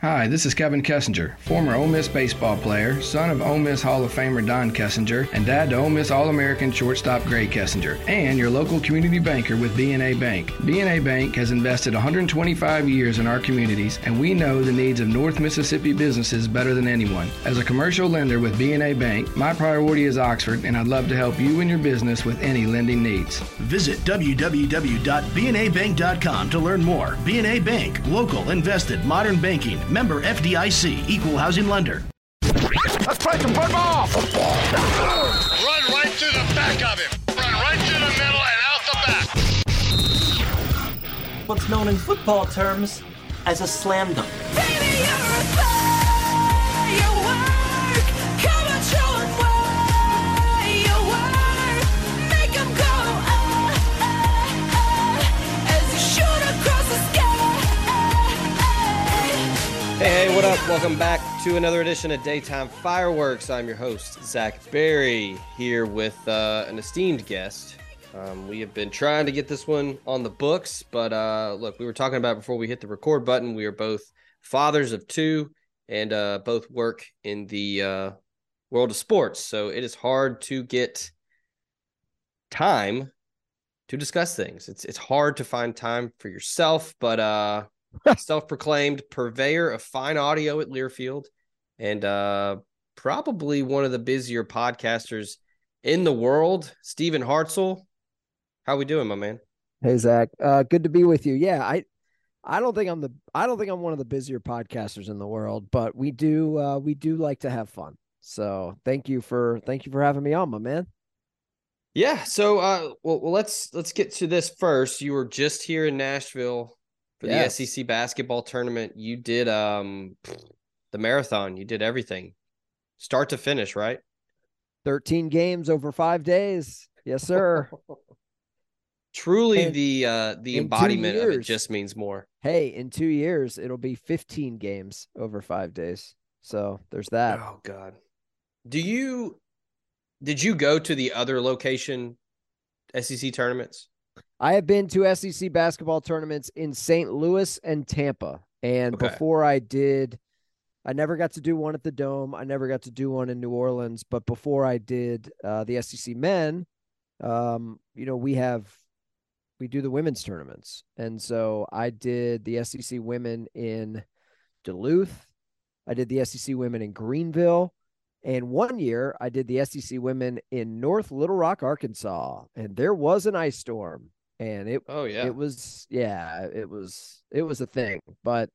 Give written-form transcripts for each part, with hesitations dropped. Hi, this is Kevin Kessinger, former Ole Miss baseball player, son of Ole Miss Hall of Famer Don Kessinger, and dad to Ole Miss All-American shortstop Gray Kessinger, and your local community banker with BNA Bank. BNA Bank has invested 125 years in our communities, and we know the needs of North Mississippi businesses better than anyone. As a commercial lender with BNA Bank, my priority is Oxford, and I'd love to help you and your business with any lending needs. Visit www.bnabank.com to learn more. BNA Bank, local, invested, modern banking. Member FDIC, equal housing lender. Let's play some football! Run right through the back of him. Run right through the middle and out the back. What's known in football terms as a slam dunk. Baby, you're a firework. Come and show them why you work. Make them go, as you shoot across the sky. Hey, what up? Welcome back to another edition of Daytime Fireworks. I'm your host, Zach Berry, here with an esteemed guest. We have been trying to get this one on the books, but look, we were talking about before we hit the record button, we are both fathers of two and both work in the world of sports. So it is hard to get time to discuss things. It's hard to find time for yourself, but... self-proclaimed purveyor of fine audio at Learfield and probably one of the busier podcasters in the world, Stephen Hartzell. How we doing, my man? Hey, Zach. Good to be with you. Yeah, I don't think I'm one of the busier podcasters in the world, but we do like to have fun. So thank you for having me on, my man. Yeah. So well, let's get to this first. You were just here in Nashville for the SEC basketball tournament. You did the marathon. You did everything, start to finish, right? 13 games over 5 days. Yes, sir. Truly, and the embodiment of it just means more. Hey, in 2 years, it'll be 15 games over 5 days. So there's that. Oh, God. Did you go to the other location SEC tournaments? I have been to SEC basketball tournaments in St. Louis and Tampa. And before I never got to do one at the Dome. I never got to do one in New Orleans. But before I did the SEC men, we do the women's tournaments. And so I did the SEC women in Duluth. I did the SEC women in Greenville. And 1 year, I did the SEC women in North Little Rock, Arkansas, and there was an ice storm, and it was a thing. But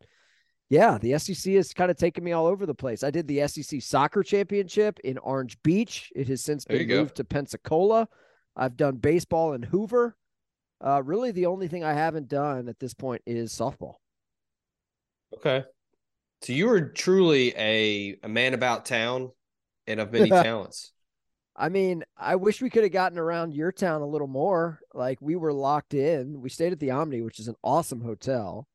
yeah, the SEC has kind of taken me all over the place. I did the SEC soccer championship in Orange Beach. It has since been moved to Pensacola, I've done baseball and Hoover. Really, the only thing I haven't done at this point is softball. Okay. So you were truly a man about town and of many talents. I mean, I wish we could have gotten around your town a little more. Like, we were locked in. We stayed at the Omni, which is an awesome hotel.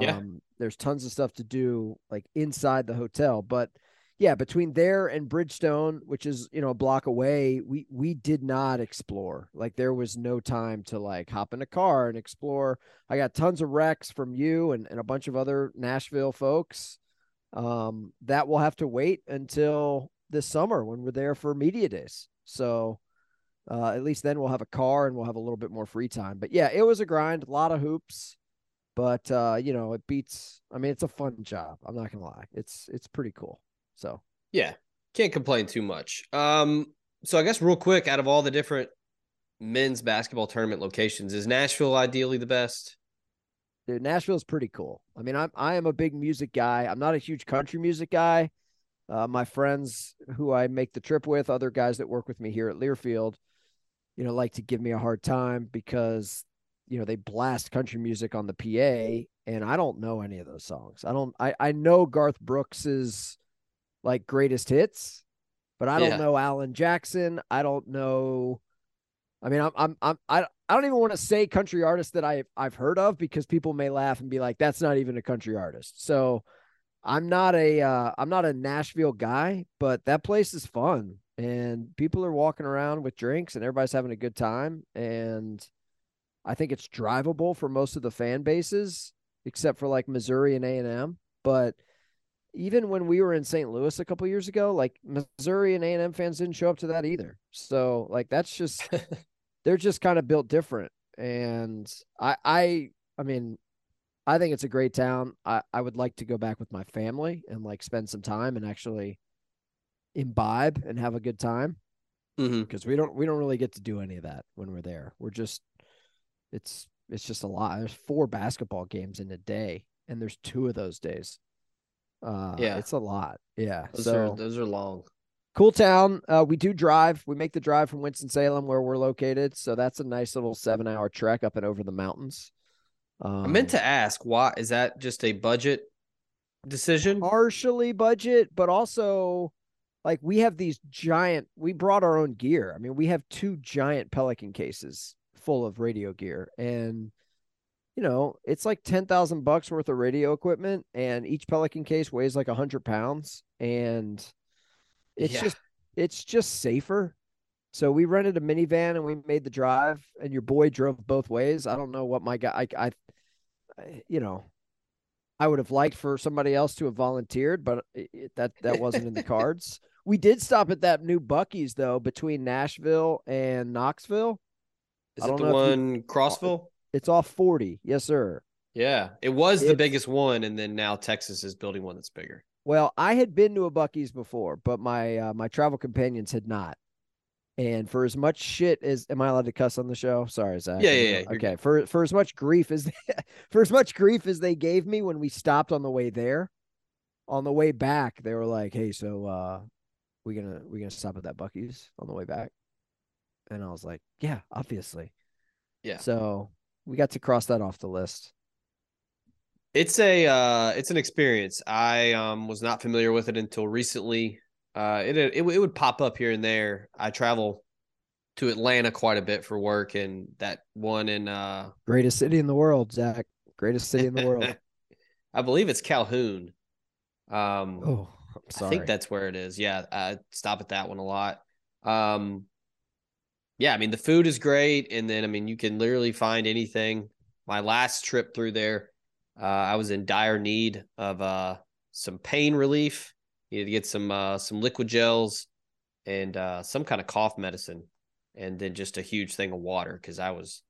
Yeah. There's tons of stuff to do, like, inside the hotel. But, yeah, between there and Bridgestone, which is, you know, a block away, we did not explore. Like, there was no time to, like, hop in a car and explore. I got tons of recs from you and a bunch of other Nashville folks. That will have to wait until this summer when we're there for media days. So at least then we'll have a car and we'll have a little bit more free time. But yeah, it was a grind, a lot of hoops, but you know, it beats, I mean, it's a fun job. I'm not going to lie. It's pretty cool. So yeah, can't complain too much. So I guess real quick, out of all the different men's basketball tournament locations, is Nashville ideally the best? Dude, Nashville is pretty cool. I mean, I am a big music guy. I'm not a huge country music guy. My friends who I make the trip with, other guys that work with me here at Learfield, you know, like to give me a hard time because, you know, they blast country music on the PA and I don't know any of those songs. I know Garth Brooks's like greatest hits, but I don't know Alan Jackson. I don't know. I mean, I don't even want to say country artists that I've heard of because people may laugh and be like, that's not even a country artist. So I'm not a Nashville guy, but that place is fun and people are walking around with drinks and everybody's having a good time. And I think it's drivable for most of the fan bases, except for like Missouri and A&M. But even when we were in St. Louis a couple of years ago, like Missouri and A&M fans didn't show up to that either. So like, that's just, they're just kind of built different. And I mean, I think it's a great town. I would like to go back with my family and like spend some time and actually imbibe and have a good time because we don't really get to do any of that when we're there. We're just, it's just a lot. There's 4 basketball games in a day and there's 2 of those days. Yeah, it's a lot. Yeah. Those are long. Cool town. We do drive. We make the drive from Winston-Salem where we're located. So that's a nice little 7-hour trek up and over the mountains. I meant to ask, why is that just a budget decision? Partially budget, but also like we brought our own gear. I mean, we have 2 giant Pelican cases full of radio gear and, you know, it's like $10,000 worth of radio equipment and each Pelican case weighs like 100 pounds and it's just safer. So we rented a minivan and we made the drive and your boy drove both ways. I don't know what my guy, you know, I would have liked for somebody else to have volunteered, but that wasn't in the cards. We did stop at that new Buc-ee's though, between Nashville and Knoxville. Is it the one Crossville? It's off 40. Yes, sir. Yeah. It was the biggest one. And then now Texas is building one that's bigger. Well, I had been to a Buc-ee's before, but my travel companions had not. And for as much shit as, am I allowed to cuss on the show? Sorry, Zach. Yeah. Okay. For as much grief as they gave me when we stopped on the way there, on the way back they were like, "Hey, so we're gonna stop at that Buc-ee's on the way back," and I was like, "Yeah, obviously." Yeah. So we got to cross that off the list. It's an experience. I was not familiar with it until recently. It would pop up here and there. I travel to Atlanta quite a bit for work, and that one in greatest city in the world, Zach. Greatest city in the world. I believe it's Calhoun. I'm sorry. I think that's where it is. Yeah, I stop at that one a lot. Yeah, I mean the food is great, and then I mean you can literally find anything. My last trip through there, I was in dire need of some pain relief. You need to get some liquid gels and some kind of cough medicine and then just a huge thing of water because I was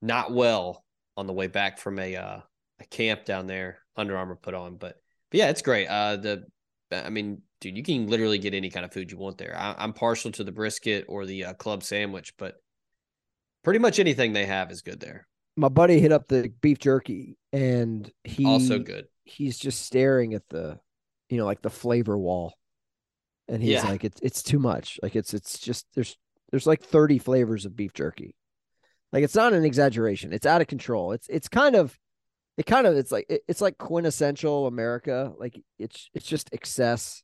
not well on the way back from a camp down there Under Armour put on. But yeah, it's great. Dude, you can literally get any kind of food you want there. I'm partial to the brisket or the club sandwich, but pretty much anything they have is good there. My buddy hit up the beef jerky and he also good. He's just staring at the the flavor wall. And he's like, it's too much. Like it's just, there's There's like 30 flavors of beef jerky. Like, it's not an exaggeration. It's out of control. It's like quintessential America. Like it's just excess.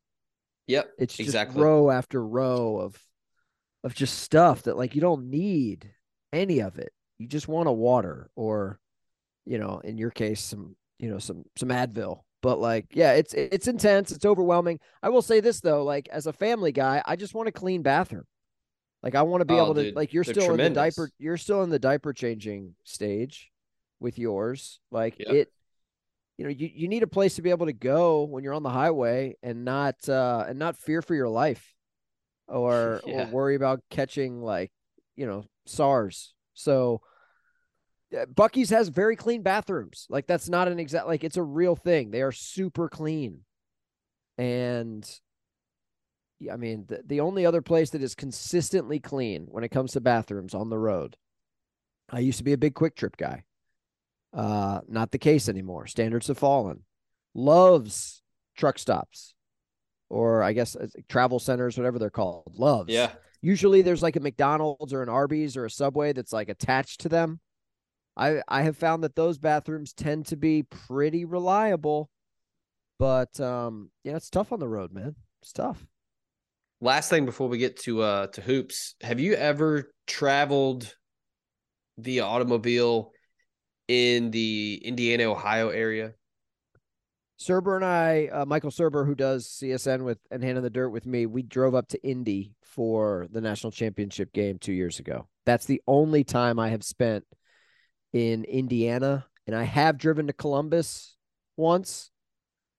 Yep. It's exactly just row after row of just stuff that like, you don't need any of it. You just want a water or, you know, in your case, some Advil, but like, yeah, it's intense. It's overwhelming. I will say this though, like as a family guy, I just want a clean bathroom. Like I want to be able to, like, you're still in the diaper. You're still in the diaper changing stage with yours. Like it, you know, you need a place to be able to go when you're on the highway and not fear for your life or worry about catching like, you know, SARS. So Buc-ee's has very clean bathrooms. Like that's not an exact, like it's a real thing. They are super clean. And I mean, the only other place that is consistently clean when it comes to bathrooms on the road. I used to be a big Quick Trip guy. Not the case anymore. Standards have fallen. Loves truck stops, or I guess travel centers, whatever they're called. Loves. Yeah. Usually there's like a McDonald's or an Arby's or a Subway that's like attached to them. I have found that those bathrooms tend to be pretty reliable, but yeah, it's tough on the road, man. It's tough. Last thing before we get to hoops, have you ever traveled via automobile in the Indiana, Ohio area? Serber and I, Michael Serber, who does CSN with and Hand in the Dirt with me, we drove up to Indy for the national championship game 2 years ago. That's the only time I have spent in Indiana, and I have driven to Columbus once,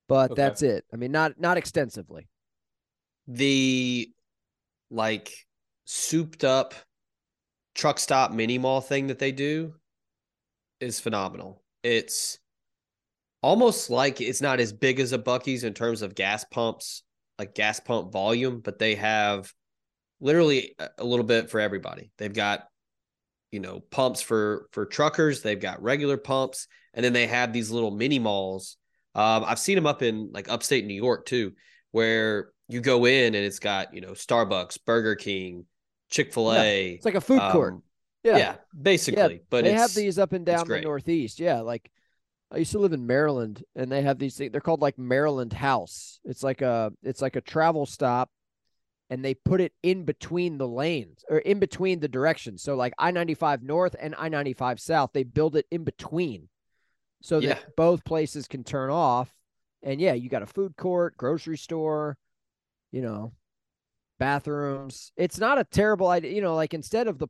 but that's it. I mean, not extensively. The like souped up truck stop mini mall thing that they do is phenomenal. It's almost like it's not as big as a Buc-ee's in terms of gas pumps, like gas pump volume, but they have literally a little bit for everybody. They've got, you know, pumps for truckers. They've got regular pumps. And then they have these little mini malls. I've seen them up in like upstate New York too, where you go in and it's got, you know, Starbucks, Burger King, Chick-fil-A. Yeah, it's like a food court. Yeah, basically. Yeah, but they have these up and down the Northeast. Yeah. Like I used to live in Maryland and they have these things. They're called like Maryland House. It's like a travel stop. And they put it in between the lanes or in between the directions. So like I-95 North and I-95 South, they build it in between so that both places can turn off. And yeah, you got a food court, grocery store, you know, bathrooms. It's not a terrible idea. You know, like instead of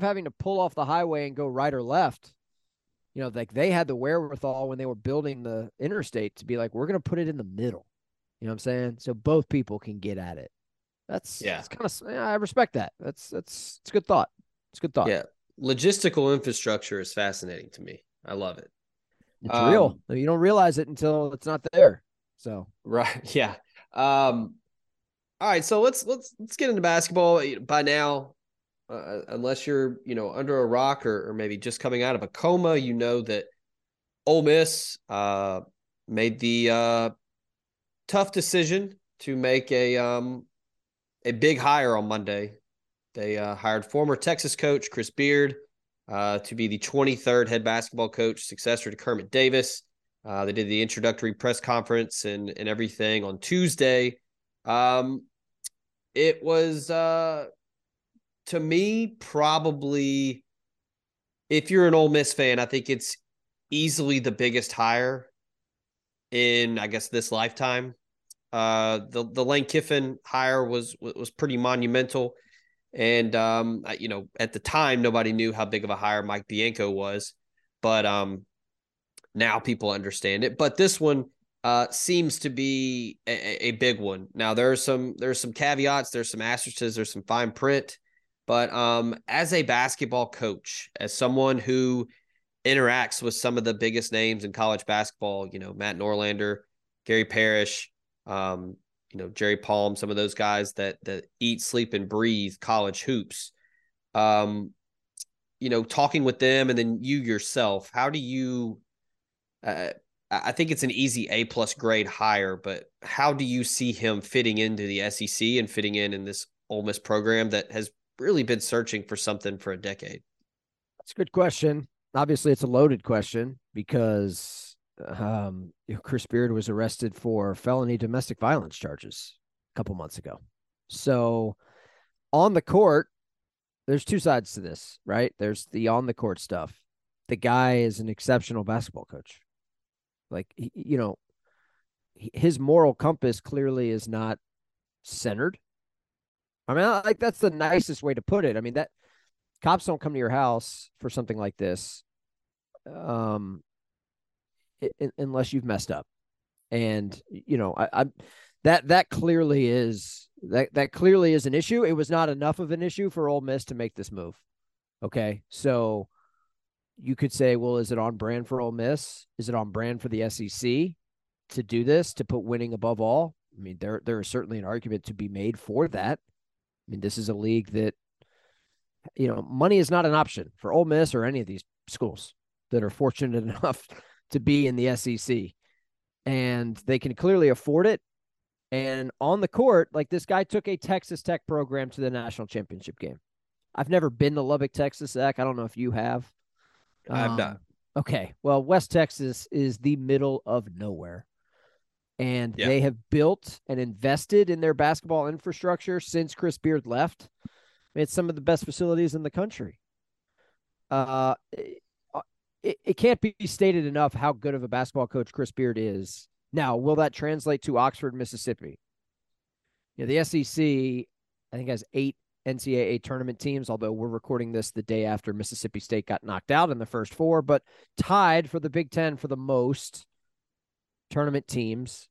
having to pull off the highway and go right or left, you know, like they had the wherewithal when they were building the interstate to be like, we're going to put it in the middle. You know what I'm saying? So both people can get at it. I respect that. It's good thought. It's good thought. Yeah. Logistical infrastructure is fascinating to me. I love it. It's real. You don't realize it until it's not there. So, right. Yeah. All right. So let's get into basketball by now. Unless you're, you know, under a rock or maybe just coming out of a coma, you know, that Ole Miss, made the, tough decision to make a big hire on Monday. They hired former Texas coach Chris Beard to be the 23rd head basketball coach, successor to Kermit Davis. They did the introductory press conference and everything on Tuesday. It was, to me, probably, if you're an Ole Miss fan, I think it's easily the biggest hire in, I guess, this lifetime. The Lane Kiffin hire was pretty monumental. And, you know, at the time, nobody knew how big of a hire Mike Bianco was, but now people understand it. But this one seems to be a big one. Now, there's some caveats, there's some asterisks, there's some fine print. But as a basketball coach, as someone who interacts with some of the biggest names in college basketball, you know, Matt Norlander, Gary Parrish, you know, Jerry Palm, some of those guys that eat, sleep, and breathe college hoops, you know, talking with them and then you yourself, how do you, I think it's an easy A+ grade hire, but how do you see him fitting into the SEC and fitting in this Ole Miss program that has really been searching for something for a decade? That's a good question. Obviously, it's a loaded question because Chris Beard was arrested for felony domestic violence charges a couple months ago. So on the court, there's two sides to this, right? There's the on the court stuff. The guy is an exceptional basketball coach. Like, you know, his moral compass clearly is not centered. I mean, like, that's the nicest way to put it. I mean, that cops don't come to your house for something like this unless you've messed up. And, you know, that clearly is an issue. It was not enough of an issue for Ole Miss to make this move. Okay. So you could say, well, is it on brand for Ole Miss? Is it on brand for the SEC to do this, to put winning above all? I mean, there is certainly an argument to be made for that. I mean, this is a league that, you know, money is not an option for Ole Miss or any of these schools that are fortunate enough to be in the SEC, and they can clearly afford it. And on the court, like, this guy took a Texas Tech program to the national championship game. I've never been to Lubbock, Texas Tech. I don't know if you have. I've not. Okay. Well, West Texas is the middle of nowhere. And they have built and invested in their basketball infrastructure since Chris Beard left. It's some of the best facilities in the country. It can't be stated enough how good of a basketball coach Chris Beard is. Now, will that translate to Oxford, Mississippi? You know, the SEC, I think, has 8 NCAA tournament teams, although we're recording this the day after Mississippi State got knocked out in the first 4, but tied for the Big Ten for the most tournament teams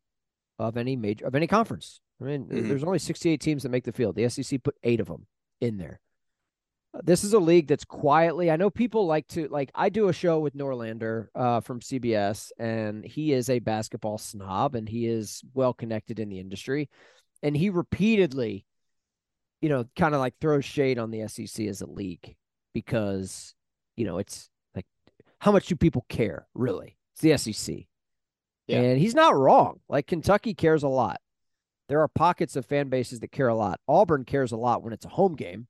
of any major, of any conference. I mean, there's only 68 teams that make the field. The SEC put 8 of them in there. This is a league that's quietly, I know people like to, like, I do a show with Norlander from CBS, and he is a basketball snob, and he is well connected in the industry. And he repeatedly, you know, kind of like throws shade on the SEC as a league because, you know, it's like, how much do people care? Really? It's the SEC. Yeah. And he's not wrong. Like, Kentucky cares a lot. There are pockets of fan bases that care a lot. Auburn cares a lot when it's a home game.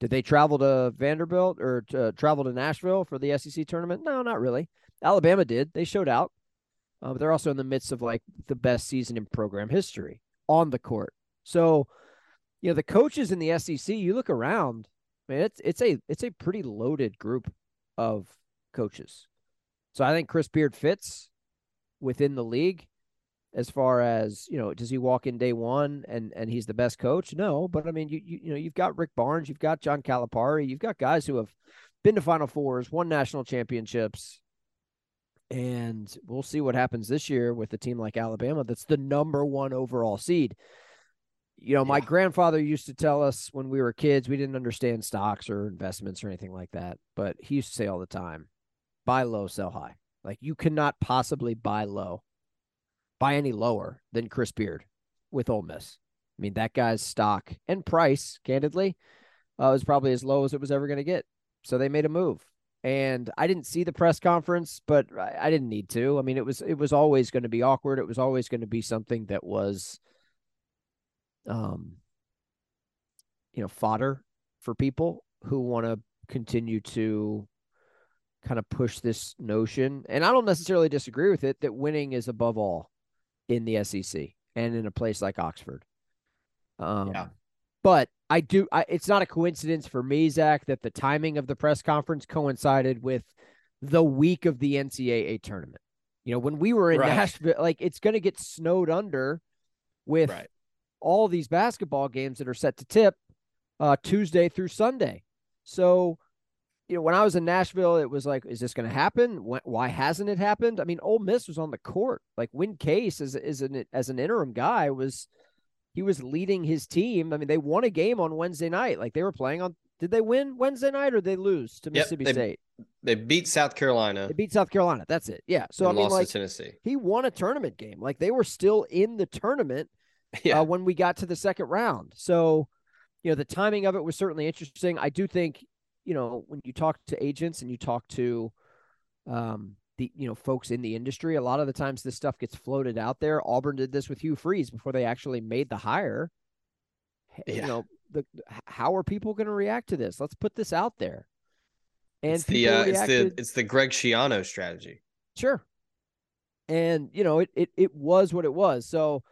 Did they travel to Vanderbilt or travel to Nashville for the SEC tournament? No, not really. Alabama did. They showed out. But they're also in the midst of, like, the best season in program history on the court. So, you know, the coaches in the SEC, you look around, man, it's a pretty loaded group of coaches. So I think Chris Beard fits within the league. As far as, you know, does he walk in day one and he's the best coach? No, but I mean, you know, you've got Rick Barnes, you've got John Calipari, you've got guys who have been to Final Fours, won national championships, and we'll see what happens this year with a team like Alabama that's the #1 overall seed. You know, my grandfather used to tell us when we were kids, we didn't understand stocks or investments or anything like that, but he used to say all the time, buy low, sell high. Like, you cannot possibly buy low. Buy any lower than Chris Beard with Ole Miss. I mean, that guy's stock and price, candidly, was probably as low as it was ever going to get. So they made a move. And I didn't see the press conference, but I didn't need to. I mean, it was always going to be awkward. It was always going to be something that was, you know, fodder for people who want to continue to kind of push this notion. And I don't necessarily disagree with it, that winning is above all in the SEC and in a place like Oxford. But it's not a coincidence for me, Zach, that the timing of the press conference coincided with the week of the NCAA tournament. You know, when we were in Nashville, like, it's going to get snowed under with all these basketball games that are set to tip Tuesday through Sunday. So, you know, when I was in Nashville, it was like, is this going to happen? Why hasn't it happened? I mean, Ole Miss was on the court. Like, Win Case as an interim guy he was leading his team. I mean, they won a game on Wednesday night. Like, they were playing on. Did they win Wednesday night, or did they lose to Mississippi State? They beat South Carolina. That's it. Yeah. So, I mean, like, Tennessee. He won a tournament game. Like, they were still in the tournament when we got to the second round. So, you know, the timing of it was certainly interesting. I do think, you know, when you talk to agents and you talk to the, you know, folks in the industry, a lot of the times this stuff gets floated out there. Auburn did this with Hugh Freeze before they actually made the hire. you know, how are people going to react to this? Let's put this out there. And it's the Greg Schiano strategy. Sure. And, you know, it was what it was. So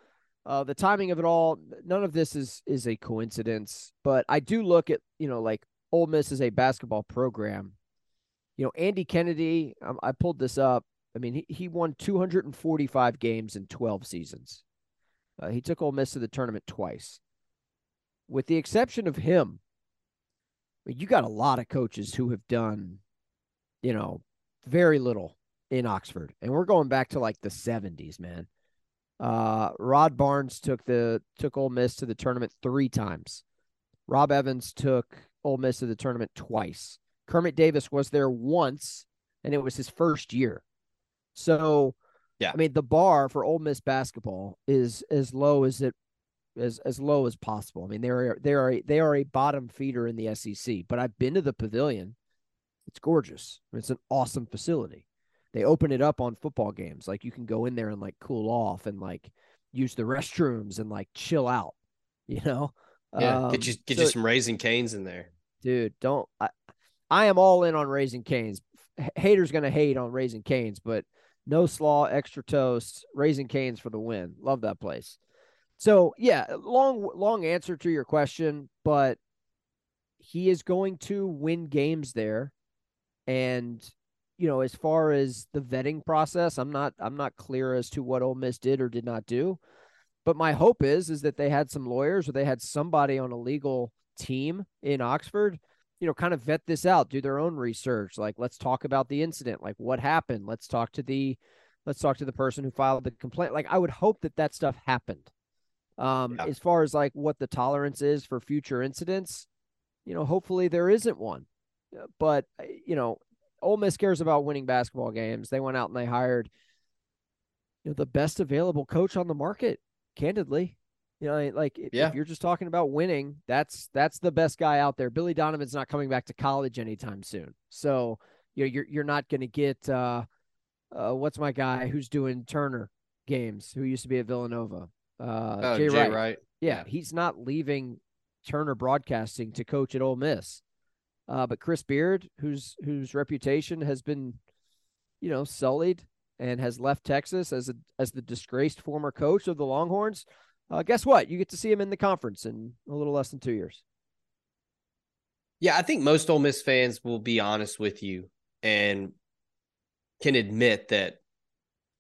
the timing of it all, none of this is a coincidence. But I do look at, you know, like Ole Miss is a basketball program. You know, Andy Kennedy, I pulled this up. I mean, he won 245 games in 12 seasons. He took Ole Miss to the tournament twice. With the exception of him, you got a lot of coaches who have done, you know, very little in Oxford. And we're going back to like the 70s, man. Rod Barnes took Ole Miss to the tournament 3 times. Rob Evans took Ole Miss to the tournament twice. Kermit Davis was there once, and it was his first year. So, yeah, I mean, the bar for Ole Miss basketball is as low as possible. I mean, they are a bottom feeder in the SEC. But I've been to the Pavilion; it's gorgeous. It's an awesome facility. They open it up on football games. Like you can go in there and like cool off and like use the restrooms and like chill out. You know, yeah, get you some Raisin Canes in there, dude. Don't I am all in on Raisin Canes. Haters gonna hate on Raisin Canes, but no slaw, extra toast, Raisin Canes for the win. Love that place. So, yeah, long answer to your question, but he is going to win games there. And, you know, as far as the vetting process, I'm not clear as to what Ole Miss did or did not do. But my hope is that they had some lawyers or they had somebody on a legal team in Oxford, you know, kind of vet this out, do their own research. Like, let's talk about the incident. Like, what happened? Let's talk to the person who filed the complaint. Like, I would hope that that stuff happened. As far as like what the tolerance is for future incidents, you know, hopefully there isn't one, but you know, Ole Miss cares about winning basketball games. They went out and they hired, you know, the best available coach on the market, candidly, you know, like if you're just talking about winning, that's the best guy out there. Billy Donovan's not coming back to college anytime soon. So, you know, you're not going to get, what's my guy who's doing Turner games, who used to be at Villanova. Jay Wright. Wright. Yeah, he's not leaving Turner Broadcasting to coach at Ole Miss. But Chris Beard, whose reputation has been, you know, sullied and has left Texas as the disgraced former coach of the Longhorns, guess what? You get to see him in the conference in a little less than 2 years. Yeah, I think most Ole Miss fans will be honest with you and can admit that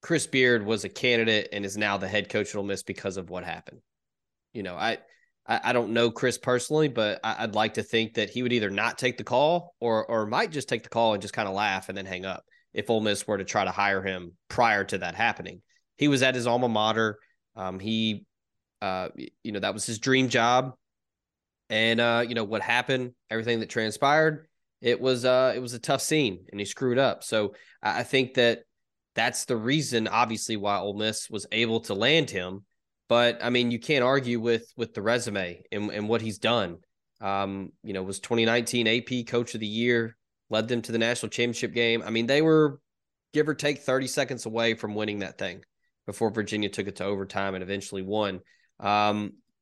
Chris Beard was a candidate and is now the head coach at Ole Miss because of what happened. You know, I don't know Chris personally, but I'd like to think that he would either not take the call or might just take the call and just kind of laugh and then hang up if Ole Miss were to try to hire him prior to that happening. He was at his alma mater. You know, that was his dream job. And, you know, what happened, everything that transpired, it was a tough scene and he screwed up. So I think that's the reason, obviously, why Ole Miss was able to land him. But, I mean, you can't argue with the resume and what he's done. You know, was 2019 AP Coach of the Year, led them to the national championship game. I mean, they were, give or take, 30 seconds away from winning that thing before Virginia took it to overtime and eventually won.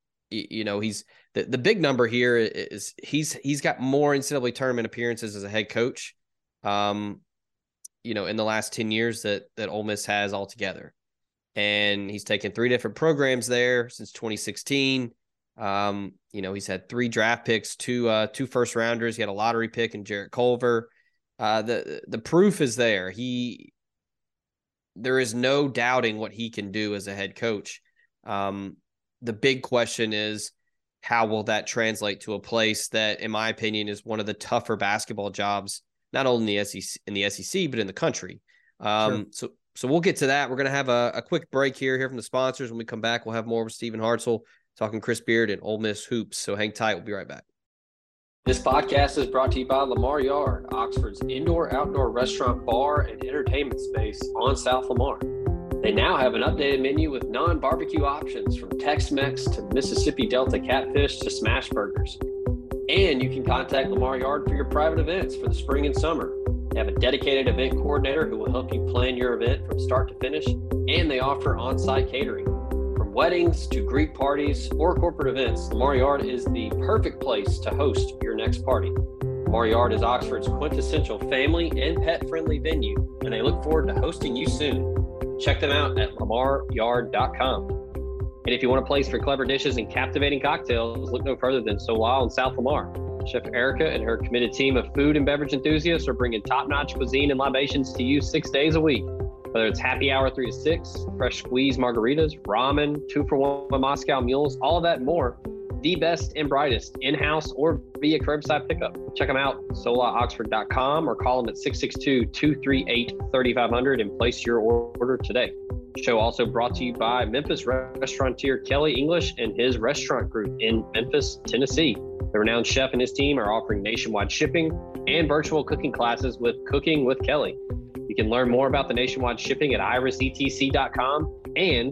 You know, he's the big number here is he's got more NCAA tournament appearances as a head coach. You know, in the last 10 years that Ole Miss has altogether. And he's taken 3 different programs there since 2016. You know, he's had 3 draft picks, 2 first rounders. He had a lottery pick and Jarrett Culver. The proof is there. There is no doubting what he can do as a head coach. The big question is, how will that translate to a place that, in my opinion, is one of the tougher basketball jobs not only in the SEC, but in the country. Sure. So we'll get to that. We're going to have a quick break here from the sponsors. When we come back, we'll have more with Stephen Hartzell talking Chris Beard and Ole Miss hoops. So hang tight. We'll be right back. This podcast is brought to you by Lamar Yard, Oxford's indoor-outdoor restaurant, bar, and entertainment space on South Lamar. They now have an updated menu with non-barbecue options from Tex-Mex to Mississippi Delta catfish to smash burgers. And you can contact Lamar Yard for your private events for the spring and summer. They have a dedicated event coordinator who will help you plan your event from start to finish, and they offer on-site catering. From weddings to Greek parties or corporate events, Lamar Yard is the perfect place to host your next party. Lamar Yard is Oxford's quintessential family and pet-friendly venue, and they look forward to hosting you soon. Check them out at lamaryard.com. And if you want a place for clever dishes and captivating cocktails, look no further than Solal in South Lamar. Chef Erica and her committed team of food and beverage enthusiasts are bringing top-notch cuisine and libations to you 6 days a week. Whether it's happy hour 3 to 6, fresh squeeze margaritas, ramen, 2-for-1 Moscow mules, all of that and more. The best and brightest in-house or via curbside pickup. Check them out, solaoxford.com, or call them at 662-238-3500 and place your order today. The show also brought to you by Memphis restaurateur Kelly English and his restaurant group in Memphis, Tennessee. The renowned chef and his team are offering nationwide shipping and virtual cooking classes with Cooking with Kelly. You can learn more about the nationwide shipping at irisetc.com, and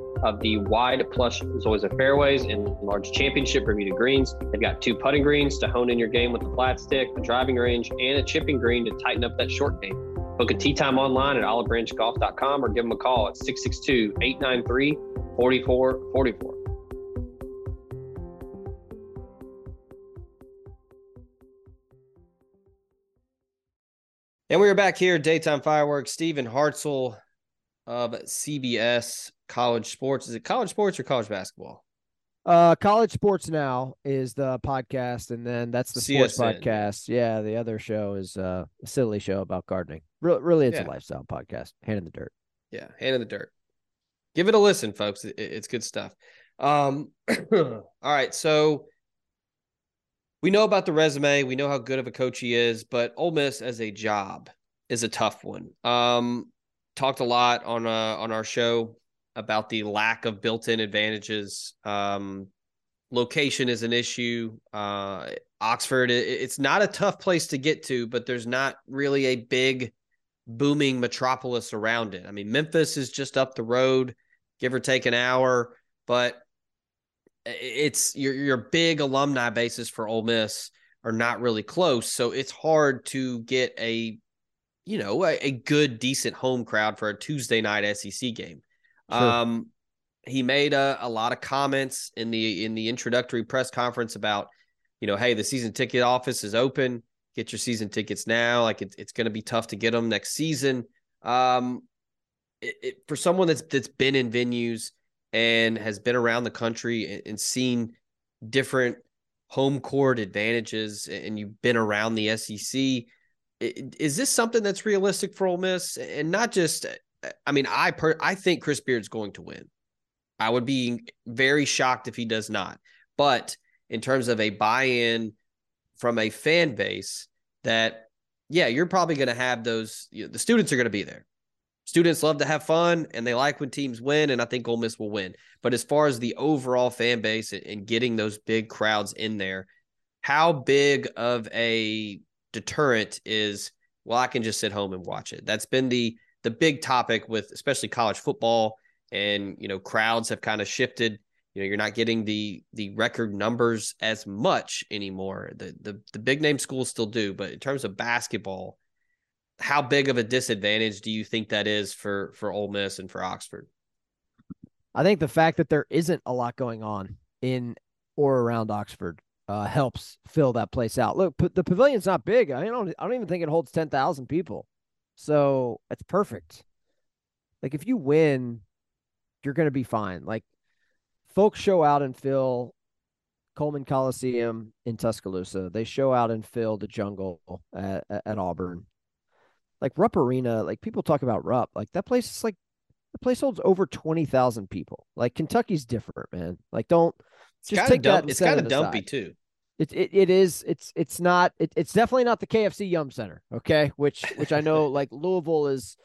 of the wide plush zoysia fairways and large championship Bermuda greens. They've got 2 putting greens to hone in your game with the flat stick, a driving range, and a chipping green to tighten up that short game. Book a tee time online at olivebranchgolf.com or give them a call at 662-893-4444. And we are back here, Daytime Fireworks. Stephen Hartzell of CBS College Sports. Is it College Sports or College Basketball? College Sports Now is the podcast, and then that's the CSN. Sports podcast. Yeah, the other show is a silly show about gardening. Really, it's a lifestyle podcast. Hand in the dirt. Yeah, hand in the dirt. Give it a listen, folks. It's good stuff. All right, so we know about the resume. We know how good of a coach he is, but Ole Miss as a job is a tough one. Talked a lot on our show about the lack of built-in advantages. Location is an issue. Oxford, it's not a tough place to get to, but there's not really a big booming metropolis around it. I mean, Memphis is just up the road, give or take an hour, but it's your big alumni bases for Ole Miss are not really close. So it's hard to get a good, decent home crowd for a Tuesday night SEC game. Sure. He made a lot of comments in the introductory press conference about, hey, the season ticket office is open. Get your season tickets now. Like it's going to be tough to get them next season. For someone that's been in venues and has been around the country and seen different home court advantages, and you've been around the SEC, is this something that's realistic for Ole Miss? And not just, I mean, I think Chris Beard's going to win. I would be very shocked if he does not. But in terms of a buy-in from a fan base, that, yeah, you're probably going to have those. The students are going to be there. Students love to have fun, and they like when teams win, and I think Ole Miss will win. But as far as the overall fan base and getting those big crowds in there, how big of a deterrent is, well, I can just sit home and watch it? That's been the big topic with especially college football, and crowds have kind of shifted. You're not getting the record numbers as much anymore. The big name schools still do, but in terms of basketball, how big of a disadvantage do you think that is for Ole Miss and for Oxford? I think the fact that there isn't a lot going on in or around Oxford helps fill that place out. Look, the pavilion's not big. I don't even think it holds 10,000 people. So it's perfect. Like, if you win, you're going to be fine. Like, folks show out and fill Coleman Coliseum in Tuscaloosa. They show out and fill the Jungle at Auburn. Like, Rupp Arena, like, people talk about Rupp. Like, that place is like, the place holds over 20,000 people. Like, Kentucky's different, man. Like, don't just take that. It's kind of dumpy too. It's definitely not the KFC Yum Center, okay? Which I know, like, Louisville is,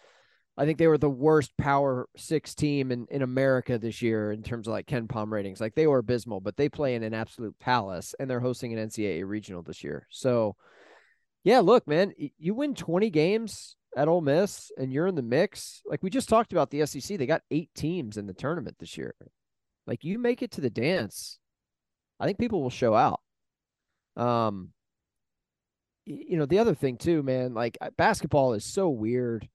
I think they were the worst Power 6 team in America this year in terms of, like, KenPom ratings. Like, they were abysmal, but they play in an absolute palace, and they're hosting an NCAA regional this year. So yeah, look, man, you win 20 games at Ole Miss and you're in the mix. Like we just talked about the SEC, they got 8 teams in the tournament this year. Like you make it to the dance, I think people will show out. You know, the other thing too, man, like basketball is so weird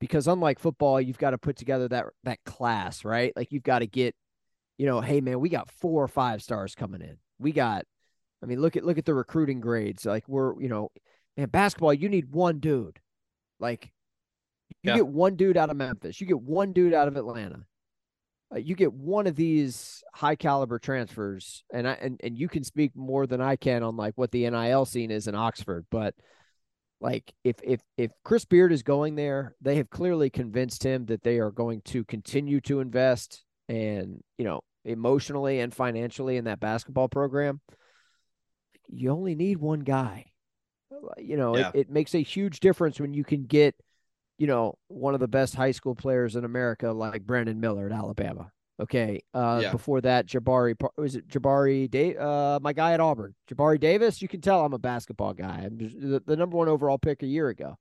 because unlike football, you've got to put together that class, right? Like you've got to get, you know, hey man, we got 4 or 5 stars coming in. We got, I mean, look at the recruiting grades. Like we're, you know, man, basketball, you need one dude. Like you get one dude out of Memphis, you get one dude out of Atlanta. You get one of these high caliber transfers, and you can speak more than I can on like what the NIL scene is in Oxford. But like if Chris Beard is going there, they have clearly convinced him that they are going to continue to invest and, you know, emotionally and financially in that basketball program. You only need one guy, you know, it makes a huge difference when you can get, you know, one of the best high school players in America, like Brandon Miller at Alabama. Okay. Before that, my guy at Auburn, Jabari Davis. You can tell I'm a basketball guy. I'm just the #1 overall pick a year ago.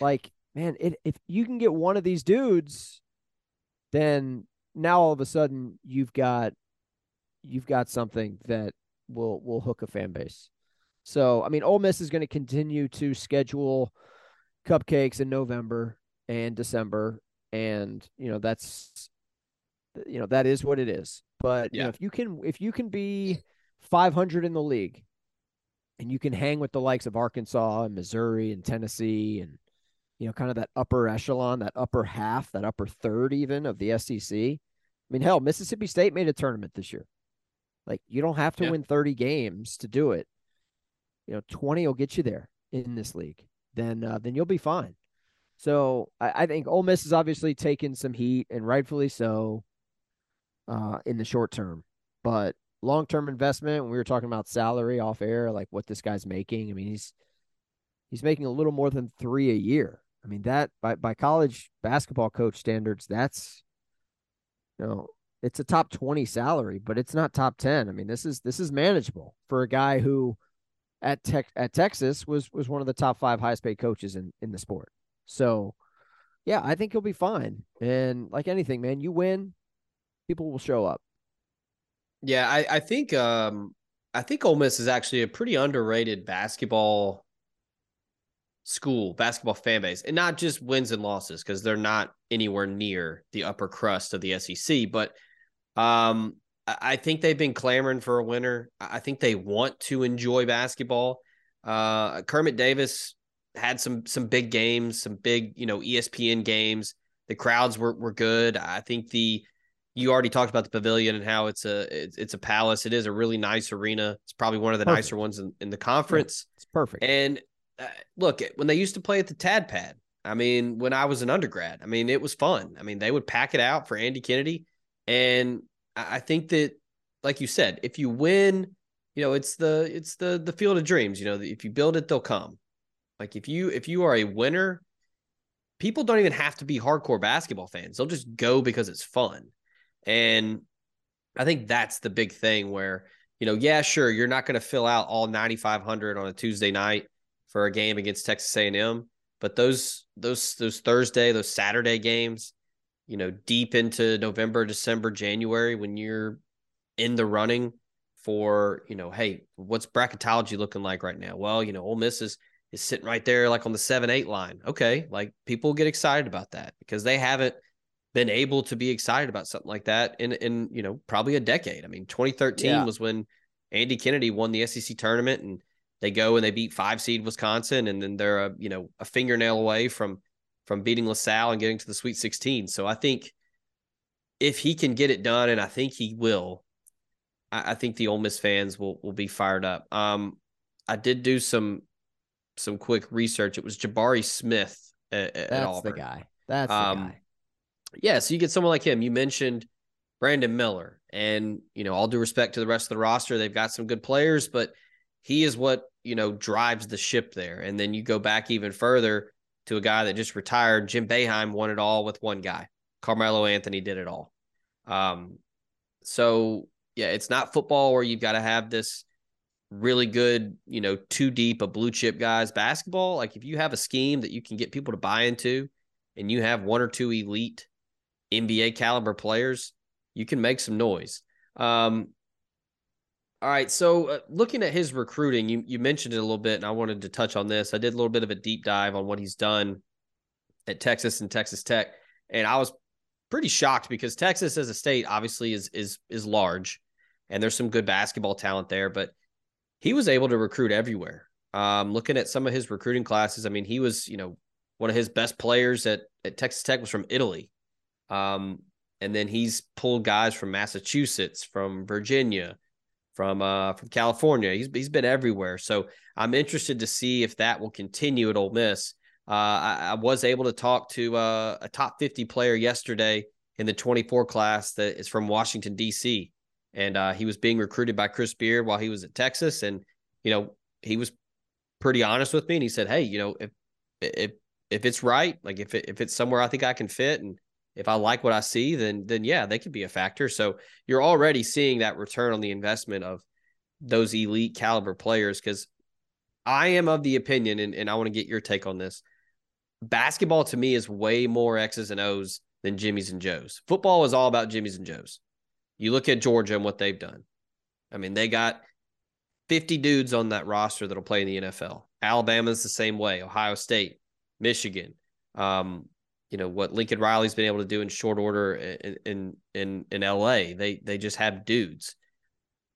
Like, man, if you can get one of these dudes, then now all of a sudden you've got something that will hook a fan base. So, I mean, Ole Miss is going to continue to schedule cupcakes in November and December. And, you know, that's, you know, that is what it is. But you know, if you can be 500 in the league and you can hang with the likes of Arkansas and Missouri and Tennessee and, you know, kind of that upper echelon, that upper half, that upper third even of the SEC. I mean, hell, Mississippi State made a tournament this year. Like you don't have to win 30 games to do it. You know, 20 will get you there in this league. Then you'll be fine. So I think Ole Miss has obviously taken some heat, and rightfully so, in the short term. But long-term investment, when we were talking about salary off air, like what this guy's making, I mean, he's making a little more than 3 a year. I mean, that by college basketball coach standards, that's, you know, it's a top 20 salary, but it's not top 10. I mean, this is manageable for a guy who at Texas was one of the top 5 highest paid coaches in the sport. So yeah, I think he'll be fine. And like anything, man, you win, people will show up. Yeah. I think Ole Miss is actually a pretty underrated basketball school, basketball fan base, and not just wins and losses, because they're not anywhere near the upper crust of the SEC, but, I think they've been clamoring for a winner. I think they want to enjoy basketball. Kermit Davis had some big games, some big, you know, ESPN games. The crowds were good. I think you already talked about the pavilion and how it's a palace. It is a really nice arena. It's probably one of the nicer ones in the conference. It's perfect. And look, when they used to play at the Tad Pad, I mean, when I was an undergrad, I mean, it was fun. I mean, they would pack it out for Andy Kennedy, and I think that, like you said, if you win, you know, it's the field of dreams. You know, if you build it, they'll come. Like if you are a winner, people don't even have to be hardcore basketball fans. They'll just go because it's fun. And I think that's the big thing where, you know, yeah, sure, you're not going to fill out all 9,500 on a Tuesday night for a game against Texas A&M, but those Thursday, those Saturday games, you know, deep into November, December, January, when you're in the running for, you know, hey, what's bracketology looking like right now? Well, you know, Ole Miss is sitting right there like on the 7-8 line. Okay, like people get excited about that because they haven't been able to be excited about something like that in you know, probably a decade. I mean, 2013 was when Andy Kennedy won the SEC tournament and they go and they beat 5-seed Wisconsin, and then they're a fingernail away from beating LaSalle and getting to the Sweet 16. So I think if he can get it done, and I think he will, I think the Ole Miss fans will be fired up. I did do some quick research. It was Jabari Smith at Auburn. That's the guy. That's the guy. Yeah, so you get someone like him. You mentioned Brandon Miller, and, you know, all due respect to the rest of the roster, they've got some good players, but he is what, you know, drives the ship there. And then you go back even further to a guy that just retired. Jim Boeheim won it all with one guy. Carmelo Anthony did it all. So, yeah, it's not football where you've got to have this really good, two deep, a blue chip guys. Basketball, like if you have a scheme that you can get people to buy into and you have one or two elite NBA caliber players, you can make some noise. All right. So looking at his recruiting, you mentioned it a little bit and I wanted to touch on this. I did a little bit of a deep dive on what he's done at Texas and Texas Tech. And I was pretty shocked because Texas as a state obviously is large and there's some good basketball talent there, but he was able to recruit everywhere. Looking at some of his recruiting classes, I mean, he was, one of his best players at Texas Tech was from Italy. And then he's pulled guys from Massachusetts, from Virginia, from California. He's been everywhere. So I'm interested to see if that will continue at Ole Miss. I was able to talk to a top 50 player yesterday in the 24 class that is from Washington, D.C., and he was being recruited by Chris Beard while he was at Texas. And, he was pretty honest with me. And he said, hey, if it's right, like if it's somewhere I think I can fit and if I like what I see, then yeah, they could be a factor. So you're already seeing that return on the investment of those elite caliber players. Cause I am of the opinion, and I want to get your take on this. Basketball to me is way more X's and O's than Jimmy's and Joe's. Football is all about Jimmy's and Joe's. You look at Georgia and what they've done. I mean, they got 50 dudes on that roster that'll play in the NFL. Alabama's the same way. Ohio State, Michigan. What Lincoln Riley's been able to do in short order in LA. They just have dudes.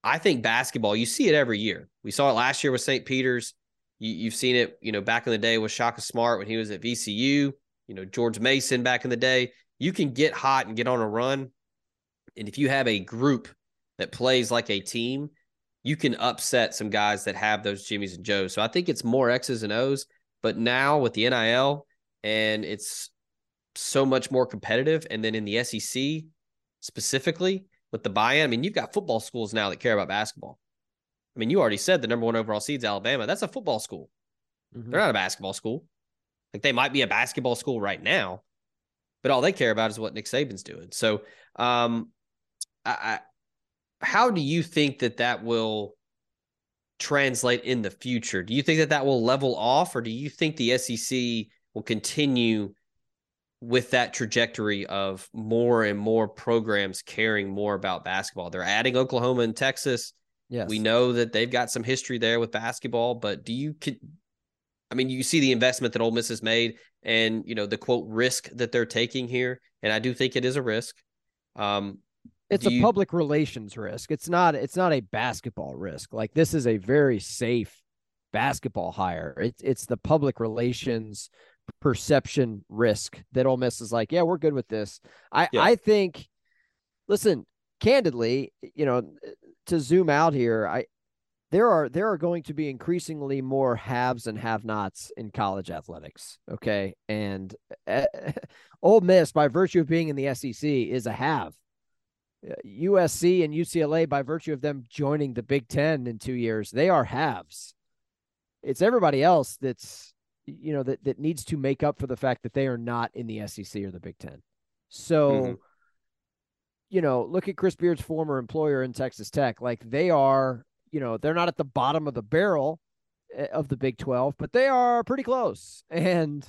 I think basketball, you see it every year. We saw it last year with St. Peter's. You've seen it, back in the day with Shaka Smart when he was at VCU. George Mason back in the day. You can get hot and get on a run. And if you have a group that plays like a team, you can upset some guys that have those Jimmy's and Joe's. So I think it's more X's and O's, but now with the NIL and it's so much more competitive. And then in the SEC specifically with the buy-in, I mean, you've got football schools now that care about basketball. I mean, you already said the number one overall seed's Alabama. That's a football school. Mm-hmm. They're not a basketball school. Like they might be a basketball school right now, but all they care about is what Nick Saban's doing. So, how do you think that will translate in the future? Do you think that will level off, or do you think the SEC will continue with that trajectory of more and more programs caring more about basketball? They're adding Oklahoma and Texas. Yes. We know that they've got some history there with basketball, but you see the investment that Ole Miss has made and, the quote risk that they're taking here. And I do think it is a risk. It's a public relations risk. It's not a basketball risk. Like this is a very safe basketball hire. It's the public relations perception risk that Ole Miss is like, yeah, we're good with this. I think, listen, candidly, to zoom out here, there are going to be increasingly more haves and have-nots in college athletics. Okay. And Ole Miss, by virtue of being in the SEC, is a have. USC and UCLA, by virtue of them joining the Big Ten in 2 years, they are haves. It's everybody else that's, that needs to make up for the fact that they are not in the SEC or the Big Ten. So, mm-hmm. Look at Chris Beard's former employer in Texas Tech. Like they are, they're not at the bottom of the barrel of the Big 12, but they are pretty close and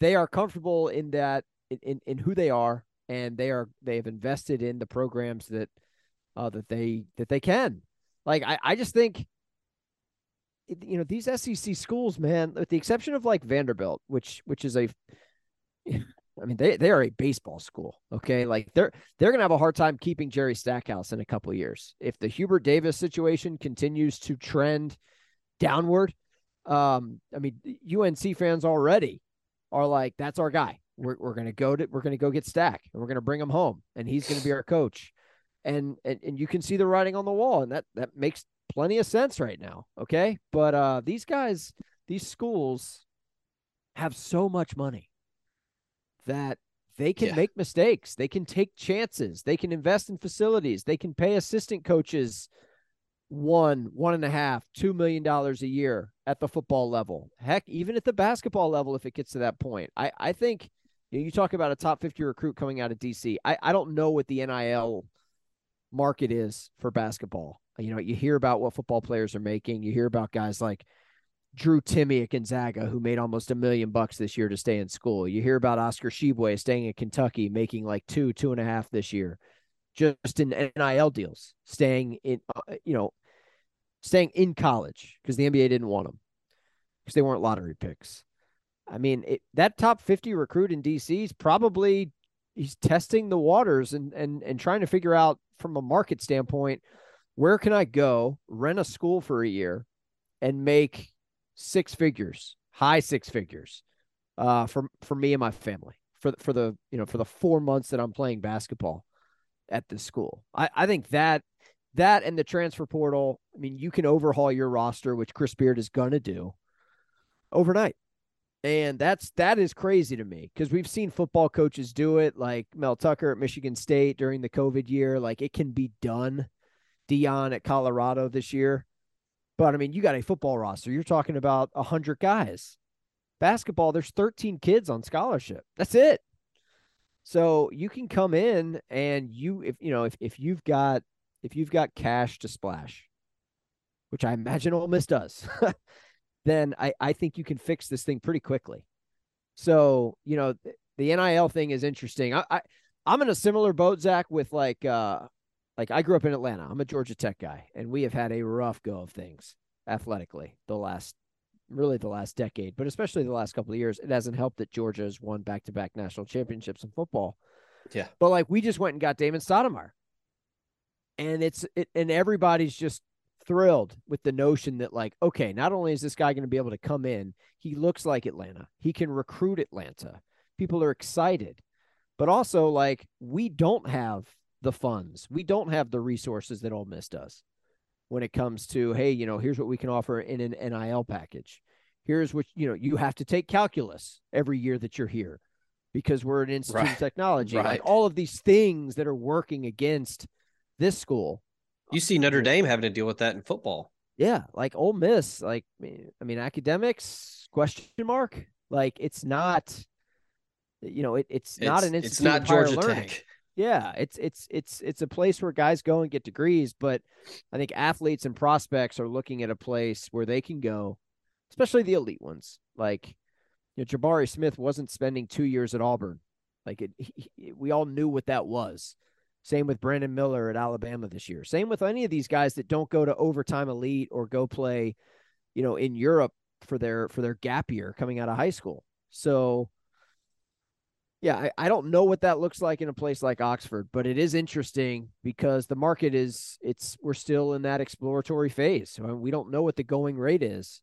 they are comfortable in that, in who they are. And they have invested in the programs that they can. Like, I just think, these SEC schools, man, with the exception of like Vanderbilt, which is they are a baseball school. Okay. Like they're going to have a hard time keeping Jerry Stackhouse in a couple of years. If the Hubert Davis situation continues to trend downward. UNC fans already are like, that's our guy. We're going to go get Stack and we're going to bring him home and he's going to be our coach. And you can see the writing on the wall and that makes plenty of sense right now. Okay. But, these schools have so much money that they can make mistakes. They can take chances. They can invest in facilities. They can pay assistant coaches $1.5 $2 million a year at the football level. Heck, even at the basketball level, if it gets to that point, I think, you talk about a top 50 recruit coming out of DC. I don't know what the NIL market is for basketball. You know, you hear about what football players are making. You hear about guys like Drew Timme at Gonzaga, who made almost $1 million this year to stay in school. You hear about Oscar Tshiebwe staying at Kentucky, making like two and a half this year, just in NIL deals, staying in, you know, staying in college because the NBA didn't want them because they weren't lottery picks. I mean, that top 50 recruit in DC is probably, he's testing the waters and trying to figure out from a market standpoint, where can I go rent a school for a year and make high six figures for me and my family for the 4 months that I'm playing basketball at this school. I think that and the transfer portal, I mean, you can overhaul your roster, which Chris Beard is going to do overnight. And that is crazy to me because we've seen football coaches do it, like Mel Tucker at Michigan State during the COVID year. Like, it can be done. Dion at Colorado this year. But I mean, you got a football roster. You're talking about 100 guys. Basketball, there's 13 kids on scholarship. That's it. So you can come in and if you've got cash to splash, which I imagine Ole Miss does, then I think you can fix this thing pretty quickly. So, you know, the NIL thing is interesting. I'm in a similar boat, Zach, with like I grew up in Atlanta. I'm a Georgia Tech guy, and we have had a rough go of things athletically the last decade, but especially the last couple of years. It hasn't helped that Georgia has won back-to-back national championships in football. Yeah. But like, we just went and got Damon Stoudemire. And and everybody's just thrilled with the notion that, like, okay, not only is this guy going to be able to come in, he looks like Atlanta. He can recruit Atlanta. People are excited. But also, like, we don't have the funds. We don't have the resources that Ole Miss does when it comes to, hey, you know, here's what we can offer in an NIL package. Here's what, you know, you have to take calculus every year that you're here because we're an institute of technology. Right. Like, all of these things that are working against this school. You see Notre Dame having to deal with that in football. Yeah. Like, Ole Miss, like, I mean, academics, question mark. Like, it's not, you know, it's not an institute. It's not Georgia Tech. Yeah. It's a place where guys go and get degrees, but I think athletes and prospects are looking at a place where they can go, especially the elite ones. Like, you know, Jabari Smith wasn't spending 2 years at Auburn. Like, we all knew what that was. Same with Brandon Miller at Alabama this year. Same with any of these guys that don't go to overtime elite or go play, you know, in Europe for their gap year coming out of high school. So, yeah, I don't know what that looks like in a place like Oxford, but it is interesting because the market we're still in that exploratory phase. I mean, we don't know what the going rate is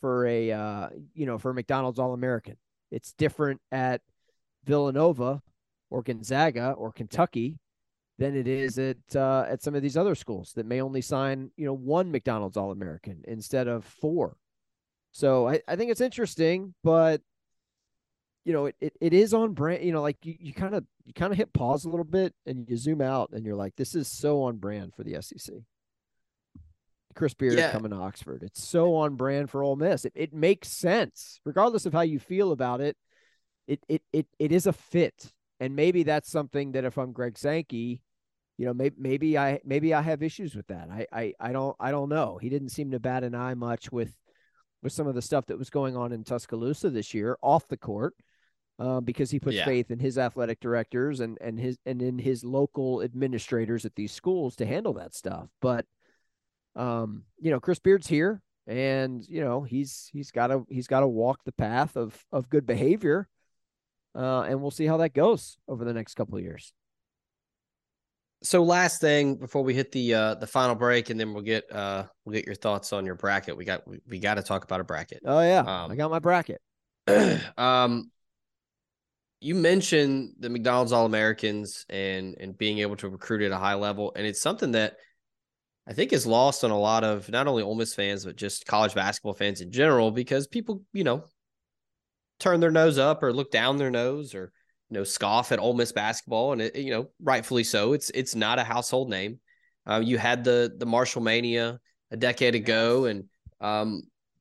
for a, you know, for a McDonald's All-American. It's different at Villanova or Gonzaga or Kentucky than it is at some of these other schools that may only sign, you know, one McDonald's All-American instead of four. So I think it's interesting, but, you know, it is on brand. You know, like, you kind of hit pause a little bit and you zoom out and you're like, this is so on brand for the SEC. Chris Beard coming to Oxford. It's so on brand for Ole Miss. It makes sense. Regardless of how you feel about it, it is a fit. And maybe that's something that if I'm Greg Sankey, you know, maybe I have issues with that. I don't know. He didn't seem to bat an eye much with some of the stuff that was going on in Tuscaloosa this year off the court, because he put faith in his athletic directors and in his local administrators at these schools to handle that stuff. But, you know, Chris Beard's here, and, you know, he's got to walk the path of good behavior. And we'll see how that goes over the next couple of years. So, last thing before we hit the final break, and then we'll get your thoughts on your bracket. We got to talk about a bracket. Oh yeah, I got my bracket. You mentioned the McDonald's All-Americans and being able to recruit at a high level, and it's something that I think is lost on a lot of not only Ole Miss fans but just college basketball fans in general, because people, you know, turn their nose up or look down their nose or, you know, scoff at Ole Miss basketball. And, you know, rightfully so. It's not a household name. You had the Marshall Mania a decade ago, and,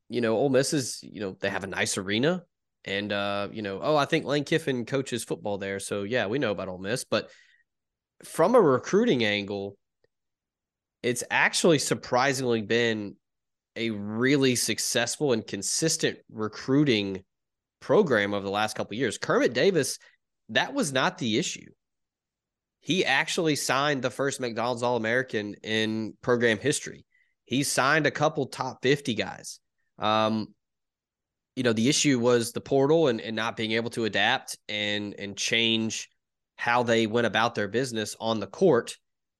you know, Ole Miss is, you know, they have a nice arena, and, you know, oh, I think Lane Kiffin coaches football there. So, yeah, we know about Ole Miss. But from a recruiting angle, it's actually surprisingly been a really successful and consistent recruiting program over the last couple of years. Kermit Davis, that was not the issue. He actually signed the first McDonald's All-American in program history. He signed a couple top 50 guys. You know, the issue was the portal and not being able to adapt and change how they went about their business on the court,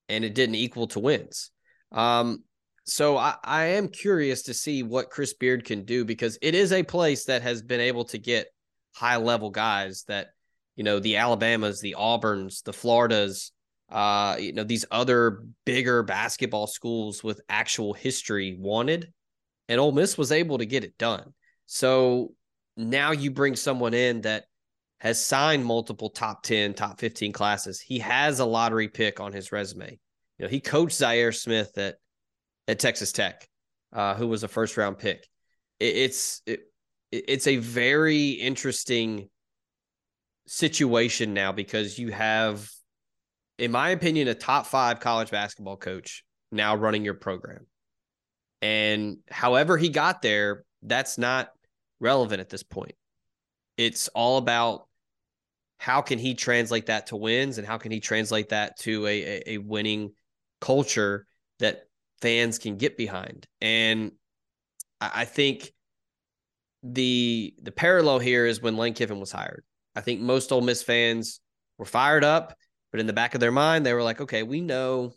and it didn't equal to wins. So I am curious to see what Chris Beard can do, because it is a place that has been able to get high-level guys that, you know, the Alabamas, the Auburns, the Floridas, you know, these other bigger basketball schools with actual history wanted, and Ole Miss was able to get it done. So now you bring someone in that has signed multiple top 10, top 15 classes. He has a lottery pick on his resume. You know, he coached Zaire Smith at Texas Tech, who was a first-round pick. It's a very interesting situation now, because you have, in my opinion, a top-5 college basketball coach now running your program. And however he got there, that's not relevant at this point. It's all about how can he translate that to wins, and how can he translate that to a winning culture that fans can get behind. And I think the parallel here is when Lane Kiffin was hired. I think most Ole Miss fans were fired up, but in the back of their mind, they were like, okay, we know,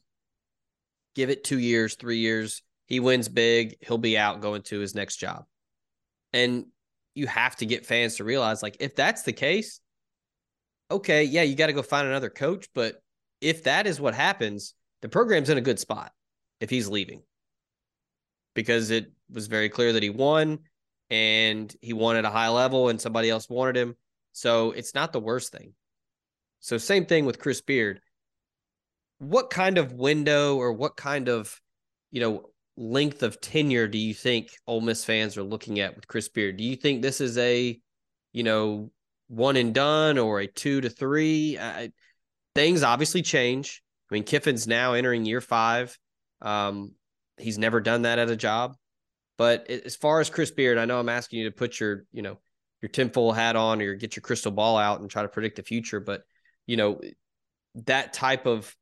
give it 2 years, 3 years, he wins big, he'll be out going to his next job. And you have to get fans to realize, like, if that's the case, okay, yeah, you got to go find another coach. But if that is what happens, the program's in a good spot if he's leaving, because it was very clear that he won, and he won at a high level, and somebody else wanted him. So it's not the worst thing. So same thing with Chris Beard. What kind of window, or what kind of, you know, length of tenure do you think Ole Miss fans are looking at with Chris Beard? Do you think this is a, you know, one and done, or a 2 to 3? Things obviously change. I mean, Kiffin's now entering year 5. He's never done that at a job. But as far as Chris Beard, I know I'm asking you to put your, you know, your tinfoil hat on, or get your crystal ball out and try to predict the future. But, you know, that type of,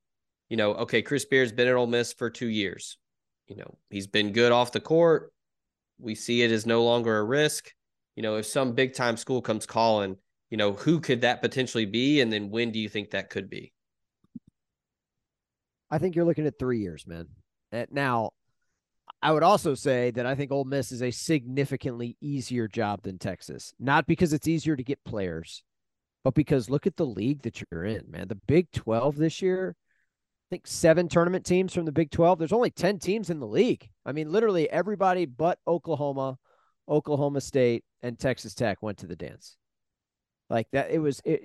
you know, okay, Chris Beard's been at Ole Miss for 2 years. You know, he's been good off the court. We see it as no longer a risk. You know, if some big time school comes calling, you know, who could that potentially be? And then when do you think that could be? I think you're looking at 3 years, man. Now, I would also say that I think Ole Miss is a significantly easier job than Texas, not because it's easier to get players, but because look at the league that you're in, man. The Big 12 this year, I think 7 tournament teams from the Big 12. There's only 10 teams in the league. I mean, literally everybody but Oklahoma, Oklahoma State, and Texas Tech went to the dance. Like that, it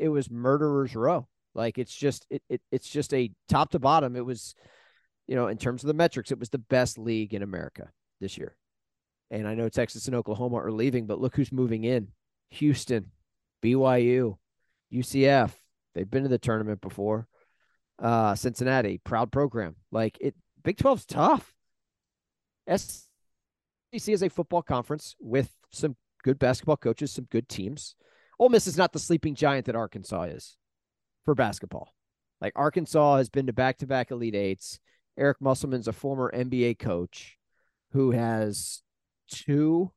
was murderer's row. Like it's just a top to bottom. It was, you know, in terms of the metrics, it was the best league in America this year. And I know Texas and Oklahoma are leaving, but look who's moving in. Houston, BYU, UCF. They've been to the tournament before. Cincinnati, proud program. Like it, Big 12's tough. SEC is a football conference with some good basketball coaches, some good teams. Ole Miss is not the sleeping giant that Arkansas is for basketball. Like Arkansas has been to back-to-back Elite Eights. Eric Musselman's a former NBA coach who has 2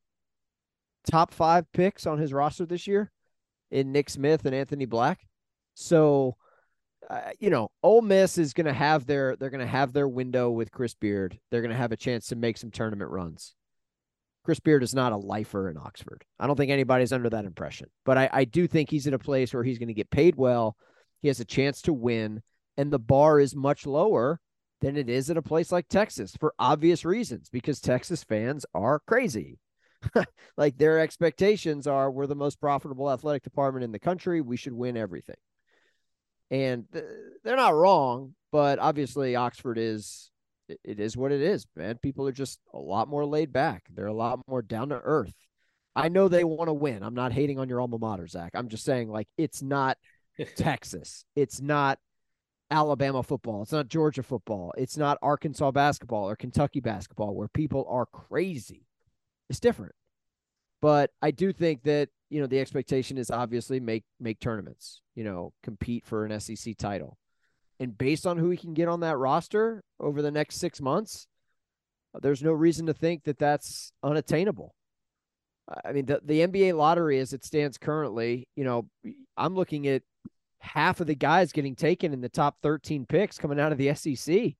top 5 picks on his roster this year in Nick Smith and Anthony Black. So, you know, Ole Miss is going to have their window with Chris Beard. They're going to have a chance to make some tournament runs. Chris Beard is not a lifer in Oxford. I don't think anybody's under that impression, but I do think he's at a place where he's going to get paid well. He has a chance to win, and the bar is much lower than it is at a place like Texas for obvious reasons, because Texas fans are crazy. Like their expectations are, we're the most profitable athletic department in the country. We should win everything. And they're not wrong, but obviously Oxford is, it is what it is, man. People are just a lot more laid back. They're a lot more down to earth. I know they want to win. I'm not hating on your alma mater, Zach. I'm just saying, like, it's not Texas. It's not Alabama football. It's not Georgia football. It's not Arkansas basketball or Kentucky basketball where people are crazy. It's different. But I do think that, you know, the expectation is obviously make tournaments, you know, compete for an SEC title. And based on who we can get on that roster over the next 6 months, there's no reason to think that that's unattainable. I mean, the NBA lottery as it stands currently, you know, I'm looking at half of the guys getting taken in the top 13 picks coming out of the SEC.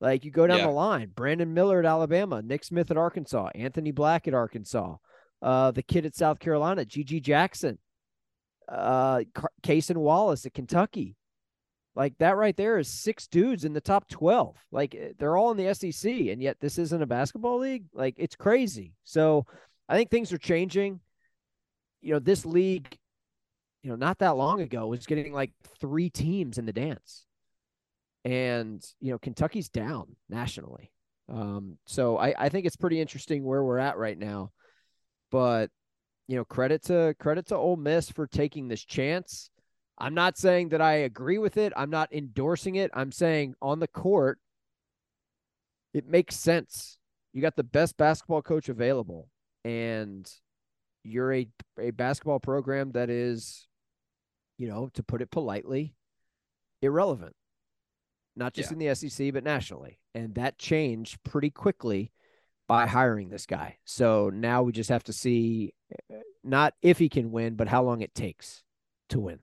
Like, you go down the line, Brandon Miller at Alabama, Nick Smith at Arkansas, Anthony Black at Arkansas, the kid at South Carolina, Gigi Jackson, Cason Wallace at Kentucky. Like, that right there is six dudes in the top 12. Like, they're all in the SEC, and yet this isn't a basketball league. Like, it's crazy. So I think things are changing. You know, this league, you know, not that long ago was getting like three teams in the dance. And, you know, Kentucky's down nationally. So I think it's pretty interesting where we're at right now. But, you know, credit to Ole Miss for taking this chance. I'm not saying that I agree with it. I'm not endorsing it. I'm saying on the court, it makes sense. You got the best basketball coach available, and you're a basketball program that is, you know, to put it politely, irrelevant, not just in the SEC, but nationally. And that changed pretty quickly by hiring this guy. So now we just have to see not if he can win, but how long it takes to win.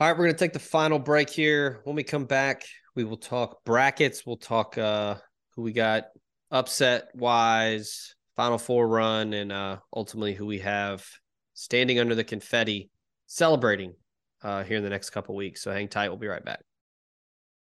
All right, we're going to take the final break here. When we come back, we will talk brackets. We'll talk who we got upset-wise, Final Four run, and ultimately who we have standing under the confetti celebrating here in the next couple of weeks. So hang tight. We'll be right back.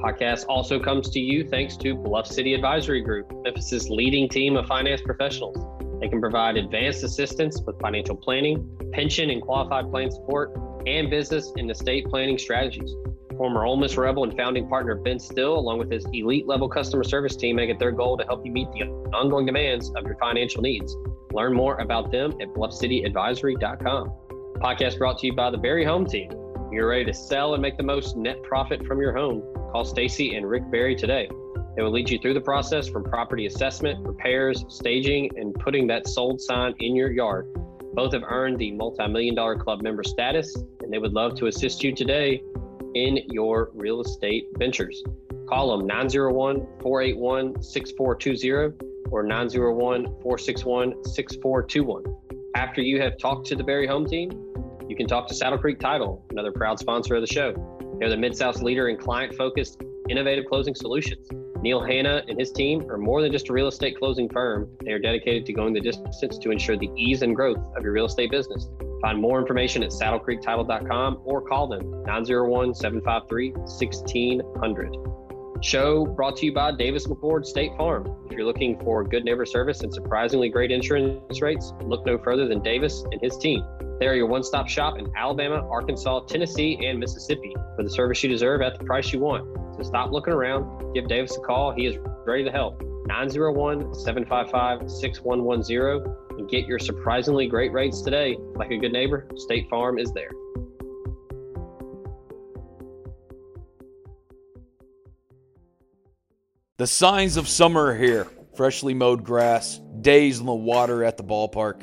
Podcast also comes to you thanks to Bluff City Advisory Group, Memphis's leading team of finance professionals. They can provide advanced assistance with financial planning, pension and qualified plan support, and business and estate planning strategies. Former Ole Miss Rebel and founding partner Ben Still, along with his elite-level customer service team, make it their goal to help you meet the ongoing demands of your financial needs. Learn more about them at BluffCityAdvisory.com. Podcast brought to you by the Berry Home Team. You're ready to sell and make the most net profit from your home. Call Stacy and Rick Berry today. They will lead you through the process from property assessment, repairs, staging, and putting that sold sign in your yard. Both have earned the multi-million-dollar club member status, and they would love to assist you today in your real estate ventures. Call them 901-481-6420 or 901-461-6421. After you have talked to the Berry Home Team, you can talk to Saddle Creek Title, another proud sponsor of the show. They're the Mid-South's leader in client-focused, innovative closing solutions. Neil Hanna and his team are more than just a real estate closing firm. They are dedicated to going the distance to ensure the ease and growth of your real estate business. Find more information at saddlecreektitle.com or call them 901-753-1600. Show brought to you by Davis McCord State Farm. If you're looking for good neighbor service and surprisingly great insurance rates, look no further than Davis and his team. They're your one-stop shop in Alabama, Arkansas, Tennessee, and Mississippi for the service you deserve at the price you want. So stop looking around. Give Davis a call. He is ready to help. 901-755-6110. And get your surprisingly great rates today. Like a good neighbor, State Farm is there. The signs of summer are here. Freshly mowed grass, days in the water at the ballpark,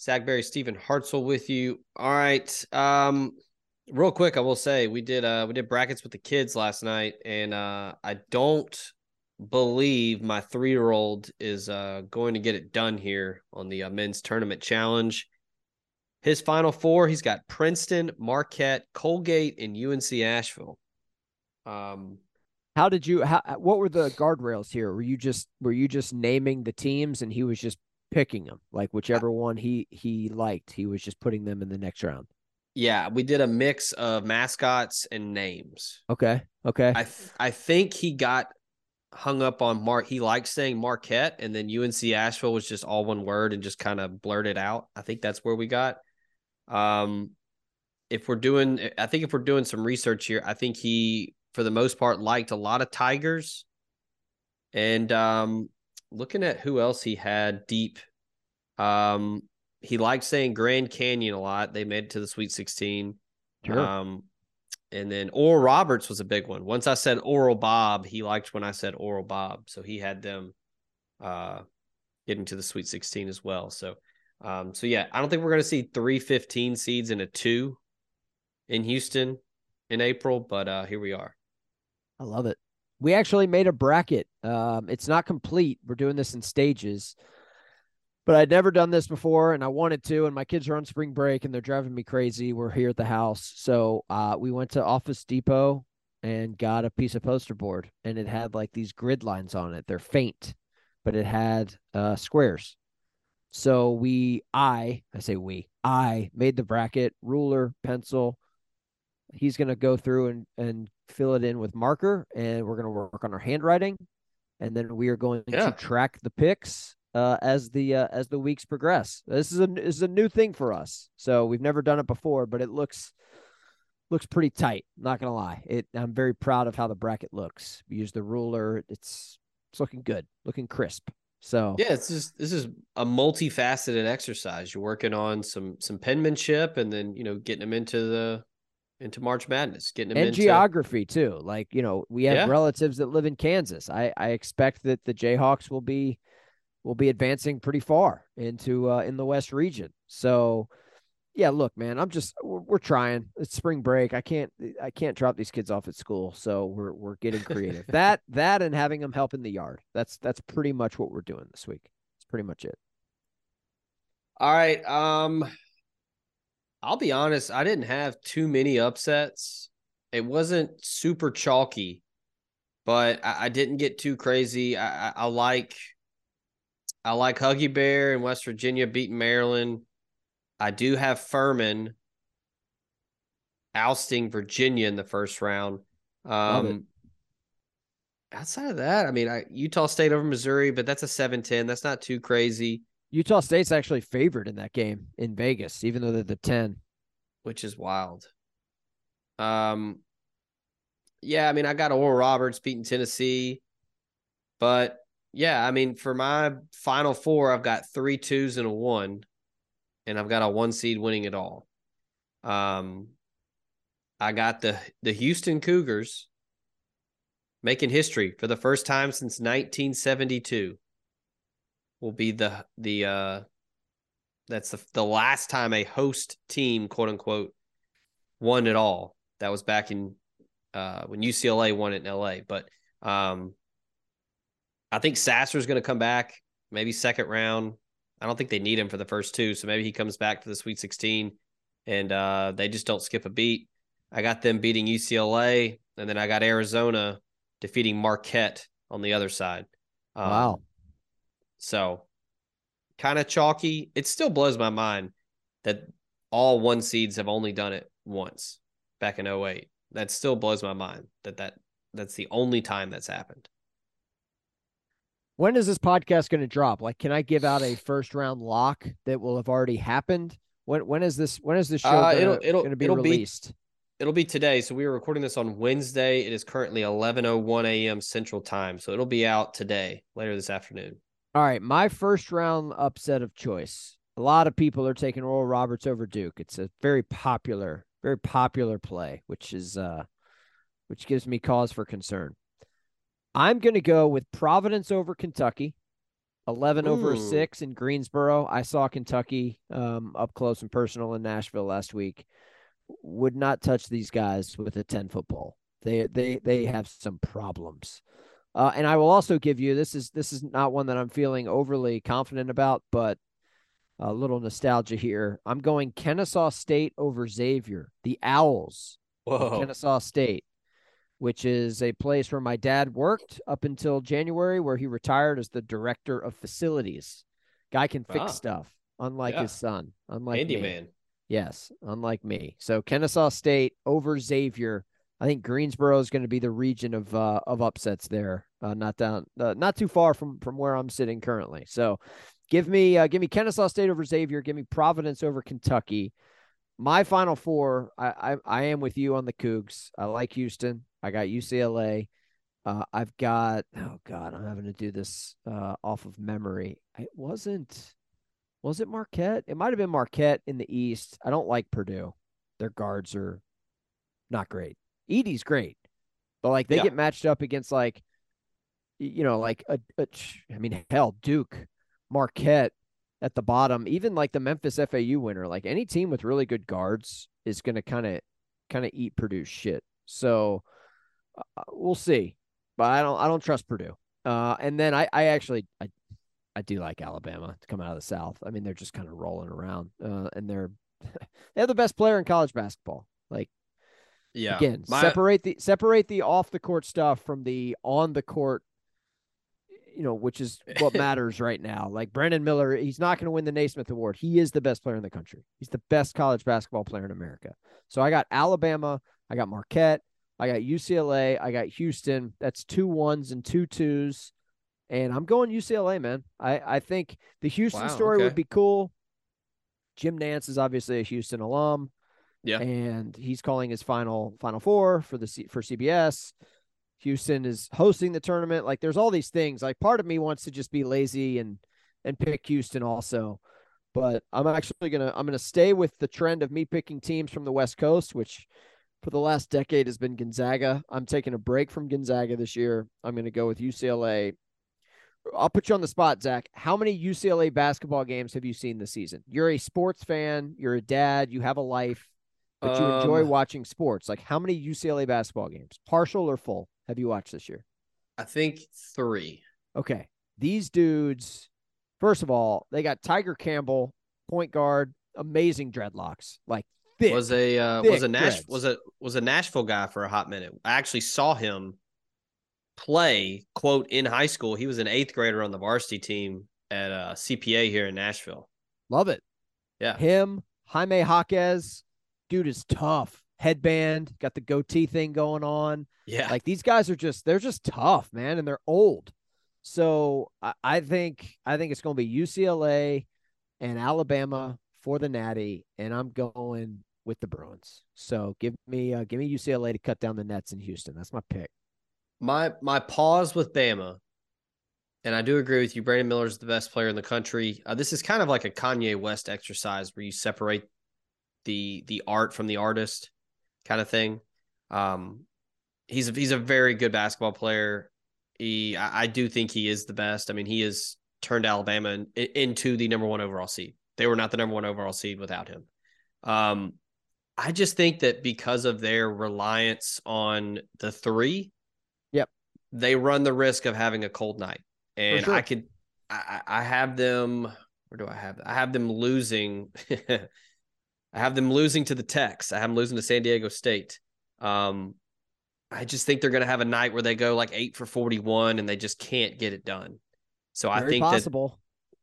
Zach Berry, Stephen Hartzell with you. All right. Real quick, I will say we did brackets with the kids last night, and I don't believe my 3-year-old is going to get it done here on the men's tournament challenge. His final four, he's got Princeton, Marquette, Colgate, and UNC Asheville. What were the guardrails here? Were you just naming the teams and he was just picking them, like whichever one he liked, he was just putting them in the next round? Yeah, we did a mix of mascots and names. Okay. I think he got hung up on he likes saying Marquette, and then UNC Asheville was just all one word and just kind of blurted out. I think that's where we got. If we're doing some research here, I think he, for the most part, liked a lot of Tigers. And looking at who else he had deep, he liked saying Grand Canyon a lot. They made it to the Sweet 16. Sure. And then Oral Roberts was a big one. Once I said Oral Bob, he liked when I said Oral Bob. So he had them getting to the Sweet 16 as well. So yeah, I don't think we're going to see 3 15 seeds and a 2 in Houston in April, but here we are. I love it. We actually made a bracket. It's not complete. We're doing this in stages, but I'd never done this before and I wanted to, and my kids are on spring break and they're driving me crazy. We're here at the house. So we went to Office Depot and got a piece of poster board, and it had like these grid lines on it. They're faint, but it had squares. So I made the bracket, ruler, pencil. He's going to go through and fill it in with marker, and we're going to work on our handwriting, and then we are going to track the picks as the weeks progress. This is a new thing for us, so we've never done it before, but it looks pretty tight. Not going to lie, I'm very proud of how the bracket looks. We use the ruler; it's looking good, looking crisp. So yeah, this is a multifaceted exercise. You're working on some penmanship, and then getting them into March Madness, getting them into geography too. Like, we have relatives that live in Kansas. I expect that the Jayhawks will be advancing pretty far into in the West region. So yeah, look, man, we're trying. It's spring break. I can't drop these kids off at school. So we're getting creative. that and having them help in the yard. That's pretty much what we're doing this week. That's pretty much it. All right. I'll be honest, I didn't have too many upsets. It wasn't super chalky, but I didn't get too crazy. I like I like Huggy Bear in West Virginia beating Maryland. I do have Furman ousting Virginia in the first round. Outside of that, I mean, Utah State over Missouri, but that's a 7-10. That's not too crazy. Utah State's actually favored in that game in Vegas, even though they're the 10. Which is wild. Yeah, I mean, I got Oral Roberts beating Tennessee. But, yeah, I mean, for my final four, I've got 3 2s and a 1. And I've got a 1 seed winning it all. I got the Houston Cougars making history for the first time since 1972. Will be the last time a host team, quote unquote, won it all. That was back in when UCLA won it in LA. But I think Sasser's going to come back, maybe second round. I don't think they need him for the first two, so maybe he comes back to the Sweet 16, and they just don't skip a beat. I got them beating UCLA, and then I got Arizona defeating Marquette on the other side. Wow. So kind of chalky. It still blows my mind that all 1 seeds have only done it once back in 2008. That still blows my mind that's the only time that's happened. When is this podcast going to drop? Like, can I give out a first round lock that will have already happened? When is this show going to be released? It'll be today. So we are recording this on Wednesday. It is currently 11:01 a.m. Central Time. So it'll be out today, later this afternoon. All right, my first round upset of choice. A lot of people are taking Oral Roberts over Duke. It's a very popular play, which gives me cause for concern. I'm going to go with Providence over Kentucky, 11 over 6 in Greensboro. I saw Kentucky up close and personal in Nashville last week. Would not touch these guys with a 10-foot pole. They have some problems. And I will also give you, this is not one that I'm feeling overly confident about, but a little nostalgia here. I'm going Kennesaw State over Xavier, the Owls. Whoa. Kennesaw State, which is a place where my dad worked up until January, where he retired as the director of facilities. Guy can fix stuff, unlike his son. Unlike Andy, me. Man. Yes, unlike me. So Kennesaw State over Xavier. I think Greensboro is going to be the region of upsets there, not too far from where I'm sitting currently. So, give me Kennesaw State over Xavier. Give me Providence over Kentucky. My final four. I am with you on the Cougs. I like Houston. I got UCLA. I've got I'm having to do this off of memory. It wasn't. Was it Marquette? It might have been Marquette in the East. I don't like Purdue. Their guards are not great. Edie's great, but like they get matched up against Duke, Marquette at the bottom, even like the Memphis FAU winner, like any team with really good guards is going to kind of eat Purdue's shit. So we'll see, but I don't trust Purdue. And then I actually do like Alabama to come out of the South. I mean, they're just kind of rolling around and they have the best player in college basketball. Like, yeah. Again, separate the off the court stuff from the on the court, which is what matters right now. Like Brandon Miller, he's not going to win the Naismith Award. He is the best player in the country. He's the best college basketball player in America. So I got Alabama, I got Marquette, I got UCLA, I got Houston. That's 2 1s and 2 2s. And I'm going UCLA, man. I think the Houston story would be cool. Jim Nance is obviously a Houston alum. Yeah, and he's calling his final four for CBS. Houston is hosting the tournament. Like, there's all these things. Like, part of me wants to just be lazy and pick Houston also, but I'm actually gonna stay with the trend of me picking teams from the West Coast, which for the last decade has been Gonzaga. I'm taking a break from Gonzaga this year. I'm gonna go with UCLA. I'll put you on the spot, Zach. How many UCLA basketball games have you seen this season? You're a sports fan. You're a dad. You have a life. But you enjoy watching sports. Like, how many UCLA basketball games, partial or full, have you watched this year? I think 3. Okay. These dudes, first of all, they got Tiger Campbell, point guard, amazing dreadlocks. Like, thick, was a Nashville guy for a hot minute. I actually saw him play, quote, in high school. He was an 8th grader on the varsity team at CPA here in Nashville. Love it. Yeah. Him, Jaime Jaquez, dude is tough. Headband, got the goatee thing going on. Yeah. Like these guys are just, they're just tough, man. And they're old. So I think it's going to be UCLA and Alabama for the Natty. And I'm going with the Bruins. So give me UCLA to cut down the nets in Houston. That's my pick. My pause with Bama. And I do agree with you. Brandon Miller is the best player in the country. This is kind of like a Kanye West exercise where you separate the art from the artist kind of thing. He's a very good basketball player. I do think he is the best. I mean, he has turned Alabama into the number one overall seed. They were not the number one overall seed without him. I just think that because of their reliance on the three, yep, they run the risk of having a cold night. And sure. I have them. Where do I have? I have them losing. I have them losing to the Tex. I have them losing to San Diego State. I just think they're going to have a night where they go like 8 for 41 and they just can't get it done. So I think possible.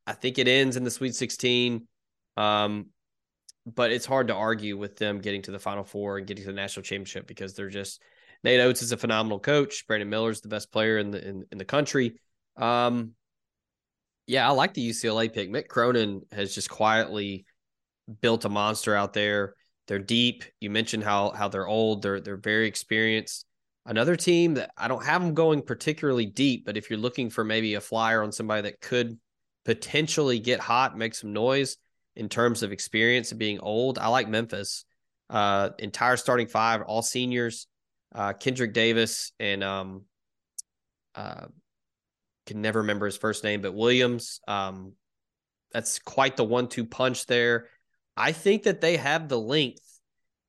I think it ends in the Sweet 16. But it's hard to argue with them getting to the Final Four and getting to the national championship because they're just Nate Oates is a phenomenal coach. Brandon Miller is the best player in the country. Yeah, I like the UCLA pick. Mick Cronin has just quietly built a monster out there. They're deep. You mentioned how they're old. They're very experienced. Another team that I don't have them going particularly deep, but if you're looking for maybe a flyer on somebody that could potentially get hot, make some noise in terms of experience and being old, I like Memphis. Entire starting five, all seniors. Kendrick Davis and can never remember his first name, but Williams. That's quite the 1-2 punch there. I think that they have the length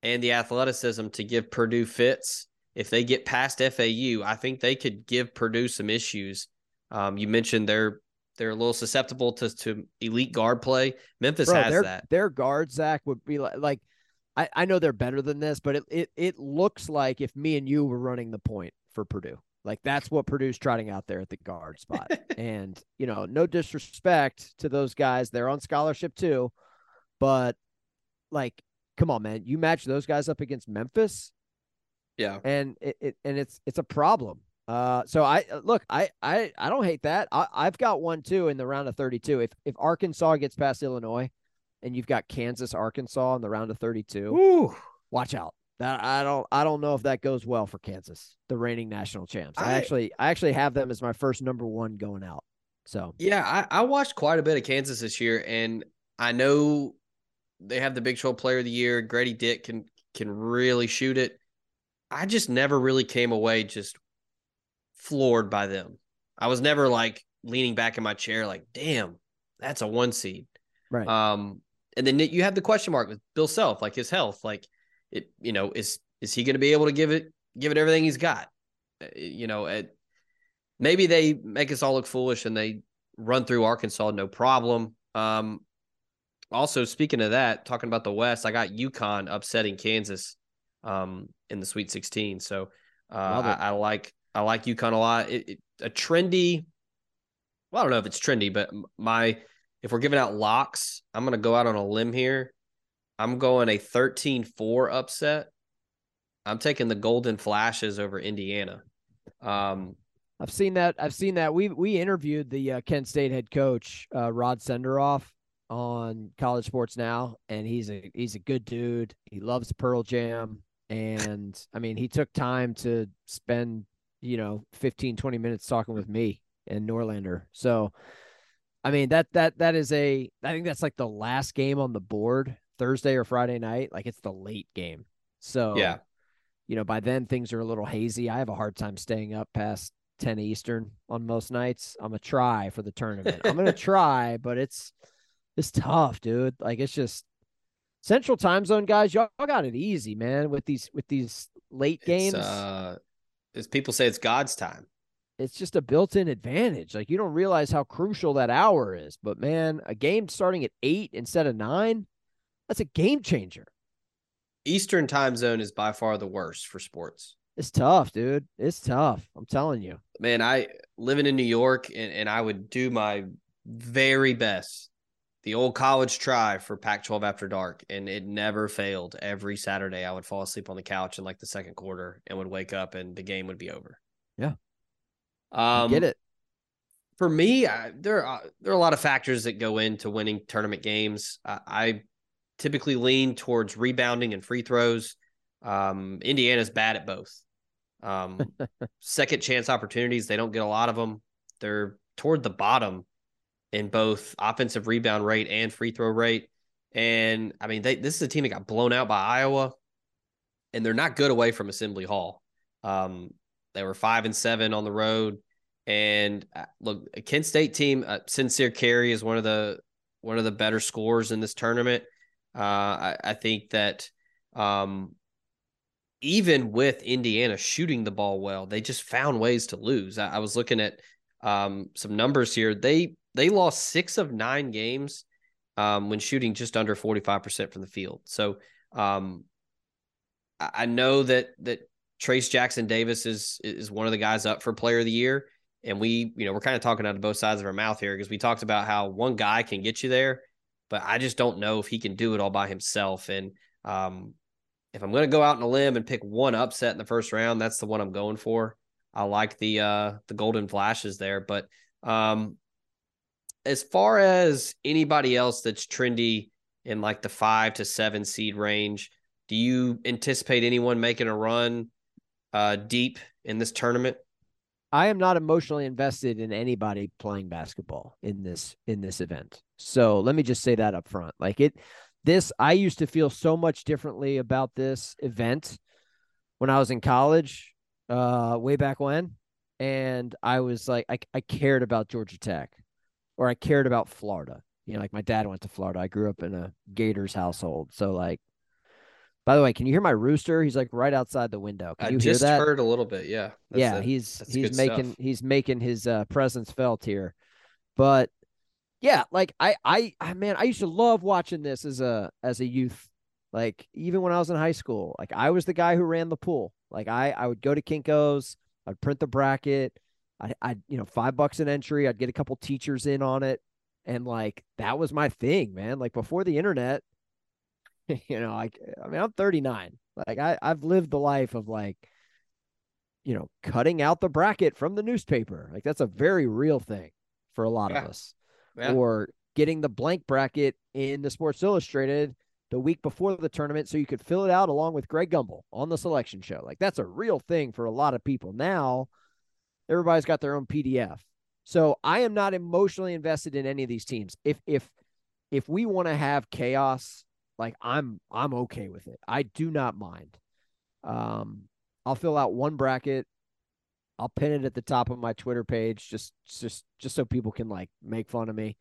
and the athleticism to give Purdue fits. If they get past FAU, I think they could give Purdue some issues. You mentioned they're a little susceptible to elite guard play. Memphis has that. Their guard, Zach, would be like I know they're better than this, but it looks like if me and you were running the point for Purdue. Like that's what Purdue's trotting out there at the guard spot. And, you know, no disrespect to those guys. They're on scholarship too, but like, come on, man, you match those guys up against Memphis. Yeah. And it's a problem. So I don't hate that. I've got one too in the round of 32. If Arkansas gets past Illinois and you've got Kansas, Arkansas in the round of 32, ooh, watch out. That I don't know if that goes well for Kansas, the reigning national champs. I actually have them as my first number one going out. So yeah, I watched quite a bit of Kansas this year, and I know they have the Big 12 Player of the Year. Grady Dick can really shoot it. I just never really came away just floored by them. I was never like leaning back in my chair like, damn, that's a one seed, right? And then you have the question mark with Bill Self, like his health, like. It, you know, is he going to be able to give it everything he's got? You know, maybe they make us all look foolish and they run through Arkansas, no problem. Also, speaking of that, talking about the West, I got UConn upsetting Kansas in the Sweet 16. So I like UConn a lot. I don't know if it's trendy, but if we're giving out locks, I'm going to go out on a limb here. I'm going a 13-4 upset. I'm taking the Golden Flashes over Indiana. I've seen that. We interviewed the Kent State head coach Rod Senderoff on College Sports Now, and he's a good dude. He loves Pearl Jam, and I mean he took time to spend 15-20 minutes talking with me and Norlander. So, I mean I think that's like the last game on the board. Thursday or Friday night, like it's the late game. So, yeah, by then things are a little hazy. I have a hard time staying up past 10 Eastern on most nights. I'm going to try for the tournament. I'm going to try, but it's tough, dude. Like it's just central time zone guys. Y'all got it easy, man. With these late games, as people say, it's God's time. It's just a built-in advantage. Like you don't realize how crucial that hour is, but man, a game starting at 8 instead of 9. That's a game changer. Eastern time zone is by far the worst for sports. It's tough, dude. It's tough. I'm telling you, man, I living in New York and I would do my very best, the old college try for Pac-12 After Dark, and it never failed. Every Saturday I would fall asleep on the couch in like the second quarter and would wake up and the game would be over. Yeah. Get it. For me, there are a lot of factors that go into winning tournament games. I typically lean towards rebounding and free throws. Indiana's bad at both. Second chance opportunities, they don't get a lot of them. They're toward the bottom in both offensive rebound rate and free throw rate. And I mean, this is a team that got blown out by Iowa, and they're not good away from Assembly Hall. They were 5-7 on the road. And look, a Kent State team, Sincere Carey is one of the better scorers in this tournament. I think that even with Indiana shooting the ball well, they just found ways to lose. I was looking at some numbers here. They lost 6 of 9 games when shooting just under 45% from the field. So I know that Trace Jackson Davis is one of the guys up for Player of the Year. And we're kind of talking out of both sides of our mouth here, because we talked about how one guy can get you there, but I just don't know if he can do it all by himself. And if I'm going to go out on a limb and pick one upset in the first round, that's the one I'm going for. I like the Golden Flashes there. But as far as anybody else that's trendy in like the 5 to 7 seed range, do you anticipate anyone making a run deep in this tournament? I am not emotionally invested in anybody playing basketball in this event. So let me just say that up front. I used to feel so much differently about this event when I was in college, way back when. And I was like, I cared about Georgia Tech, or I cared about Florida. You know, like my dad went to Florida. I grew up in a Gators household. So like, by the way, can you hear my rooster? He's like right outside the window. Can you hear that? I just heard a little bit. Yeah. He's making his presence felt here. But yeah, like I used to love watching this as a youth. Like even when I was in high school, like I was the guy who ran the pool. Like I would go to Kinko's, I'd print the bracket. I'd $5 an entry. I'd get a couple teachers in on it. And like, that was my thing, man. Like before the internet, I'm 39. Like I've lived the life of like, cutting out the bracket from the newspaper. Like that's a very real thing for a lot of us, or getting the blank bracket in the Sports Illustrated the week before the tournament, so you could fill it out along with Greg Gumbel on the selection show. Like that's a real thing for a lot of people. Now everybody's got their own PDF. So I am not emotionally invested in any of these teams. If we want to have chaos, like I'm okay with it. I do not mind. I'll fill out one bracket. I'll pin it at the top of my Twitter page, just so people can like make fun of me.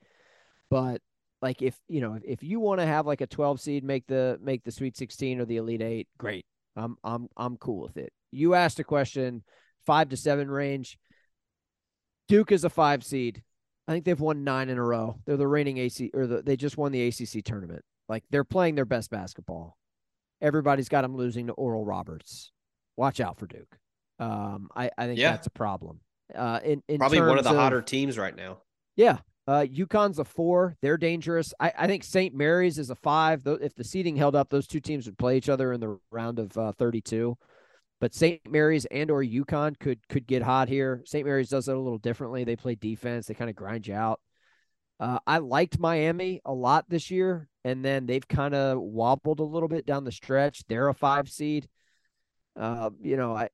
But like, if you want to have like a 12 seed, make the Sweet 16 or the Elite 8, great. I'm cool with it. You asked a question, 5 to 7 range. Duke is a 5 seed. I think they've won 9 in a row. They're the reigning they just won the ACC tournament. Like they're playing their best basketball. Everybody's got them losing to Oral Roberts. Watch out for Duke. I think that's a problem. In probably one of the hotter teams right now. Yeah. UConn's a 4. They're dangerous. I think St. Mary's is a 5. Though if the seeding held up, those two teams would play each other in the round of 32. But St. Mary's and or UConn could get hot here. St. Mary's does it a little differently. They play defense. They kind of grind you out. I liked Miami a lot this year, and then they've kind of wobbled a little bit down the stretch. They're a 5 seed. It's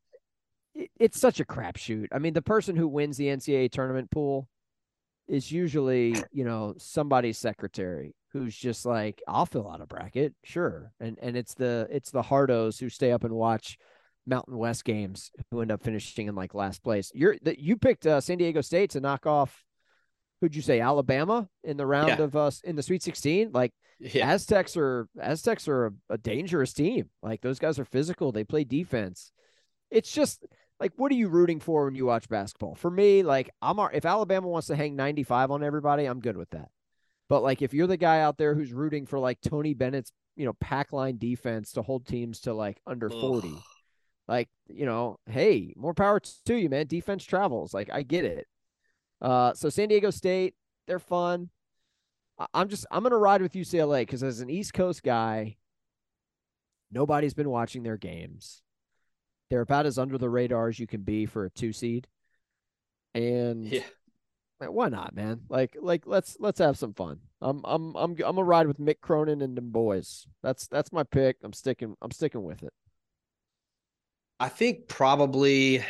such a crapshoot. I mean, the person who wins the NCAA tournament pool is usually, somebody's secretary who's just like, I'll fill out a bracket, sure. And it's the hardos who stay up and watch Mountain West games who end up finishing in like last place. You picked San Diego State to knock off. Who'd you say, Alabama in the round of us in the Sweet 16? Like Aztecs are a dangerous team. Like those guys are physical. They play defense. It's just like, what are you rooting for when you watch basketball? For me, like if Alabama wants to hang 95 on everybody, I'm good with that. But like, if you're the guy out there who's rooting for like Tony Bennett's, pack line defense to hold teams to like under 40, like, hey, more power to you, man. Defense travels. Like I get it. So San Diego State, They're fun. I'm going to ride with UCLA because as an East Coast guy, nobody's been watching their games. They're about as under the radar as you can be for a 2 seed. And yeah, man, why not, man? Like let's have some fun. I'm going to ride with Mick Cronin and them boys. That's my pick. I'm sticking with it. I think probably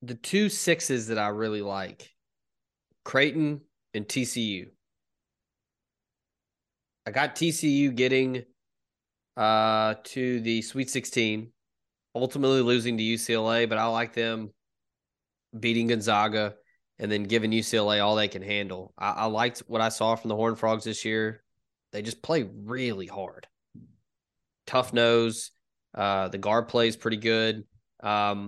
the 2 6s that I really like, Creighton and TCU. I got TCU getting to the Sweet 16, ultimately losing to UCLA, but I like them beating Gonzaga and then giving UCLA all they can handle. I liked what I saw from the Horned Frogs this year. They just play really hard. Tough nose. The guard play is pretty good. And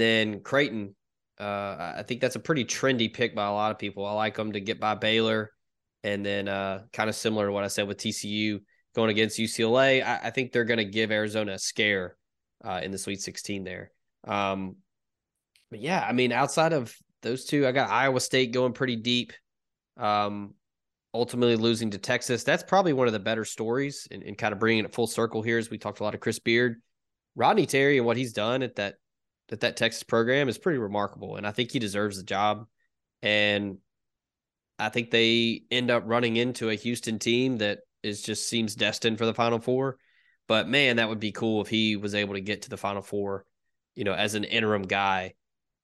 then Creighton, I think that's a pretty trendy pick by a lot of people. I like them to get by Baylor. And then kind of similar to what I said with TCU going against UCLA, I think they're going to give Arizona a scare in the Sweet 16 there. But yeah, I mean, outside of those two, I got Iowa State going pretty deep, ultimately losing to Texas. That's probably one of the better stories and kind of bringing it full circle here as we talked a lot of Chris Beard. Rodney Terry and what he's done at that Texas program is pretty remarkable, and I think he deserves the job. And I think they end up running into a Houston team that just seems destined for the Final Four. But man, that would be cool if he was able to get to the Final Four, you know, as an interim guy.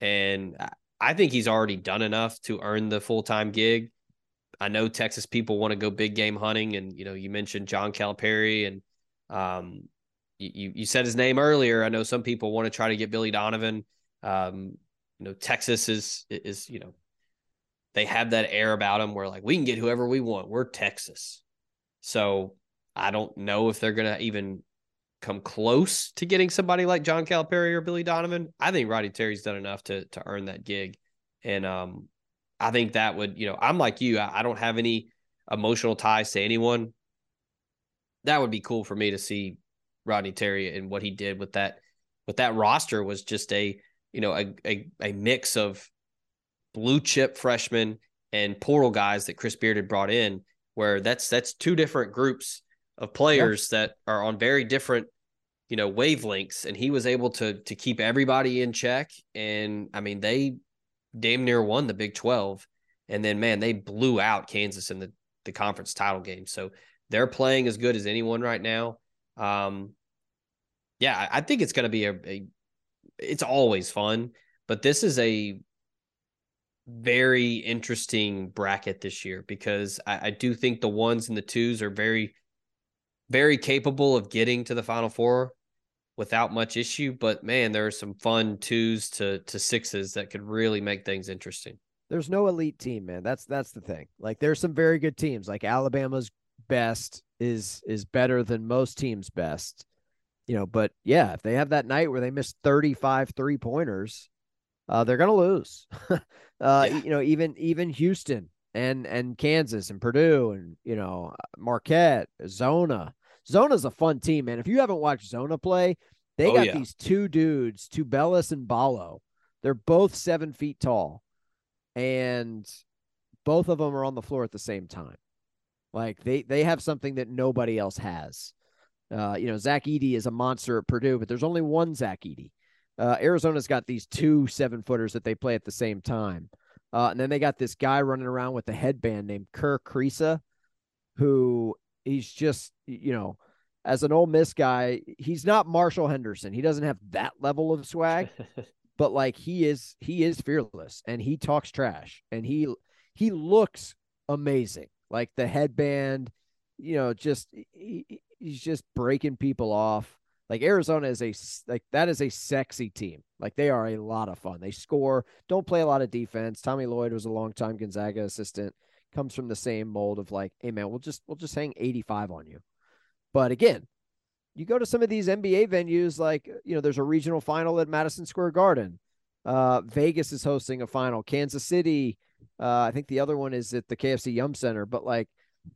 And I think he's already done enough to earn the full-time gig. I know Texas people want to go big game hunting. And, you know, you mentioned John Calipari and you said his name earlier. I know some people want to try to get Billy Donovan. You know, Texas is, you know, they have that air about them where, like, we can get whoever we want. We're Texas. So I don't know if they're going to even come close to getting somebody like John Calipari or Billy Donovan. I think Roddy Terry's done enough to earn that gig. And I think that would, you know, I'm like you. I don't have any emotional ties to anyone. That would be cool for me to see Rodney Terry and what he did with that roster was just a mix of blue chip freshmen and portal guys that Chris Beard had brought in, where that's two different groups of players that are on very different, you know, wavelengths. And he was able to keep everybody in check. And I mean, they damn near won the Big 12. And then, man, they blew out Kansas in the conference title game. So they're playing as good as anyone right now. Yeah, I think it's going to be it's always fun, but this is a very interesting bracket this year because I do think the 1s and the 2s are very, very capable of getting to the Final Four without much issue. But man, there are some fun 2s to 6s that could really make things interesting. There's no elite team, man. That's the thing. Like, there's some very good teams. Like, Alabama's best is better than most teams' best, you know, but yeah, if they have that night where they miss 35 three-pointers, they're going to lose, you know, even Houston and Kansas and Purdue and, you know, Marquette, Zona. Zona's a fun team, man. If you haven't watched Zona play, they got these two dudes, Tubelis and Balo. They're both 7 feet tall and both of them are on the floor at the same time. Like, they have something that nobody else has. You know, Zach Edey is a monster at Purdue, but there's only one Zach Edey. Arizona's got these 2 7-footers that they play at the same time. And then they got this guy running around with a headband named Kirk Creesa, who he's just, you know, as an Ole Miss guy, he's not Marshall Henderson. He doesn't have that level of swag, but like he is fearless and he talks trash and he looks amazing. Like, the headband, you know, just he's just breaking people off. Like, Arizona is that is a sexy team. Like, they are a lot of fun. They score, don't play a lot of defense. Tommy Lloyd was a longtime Gonzaga assistant, comes from the same mold of like, hey man, we'll just hang 85 on you. But again, you go to some of these NBA venues, like, you know, there's a regional final at Madison Square Garden. Vegas is hosting a final. Kansas City, I think the other one is at the KFC Yum Center, but like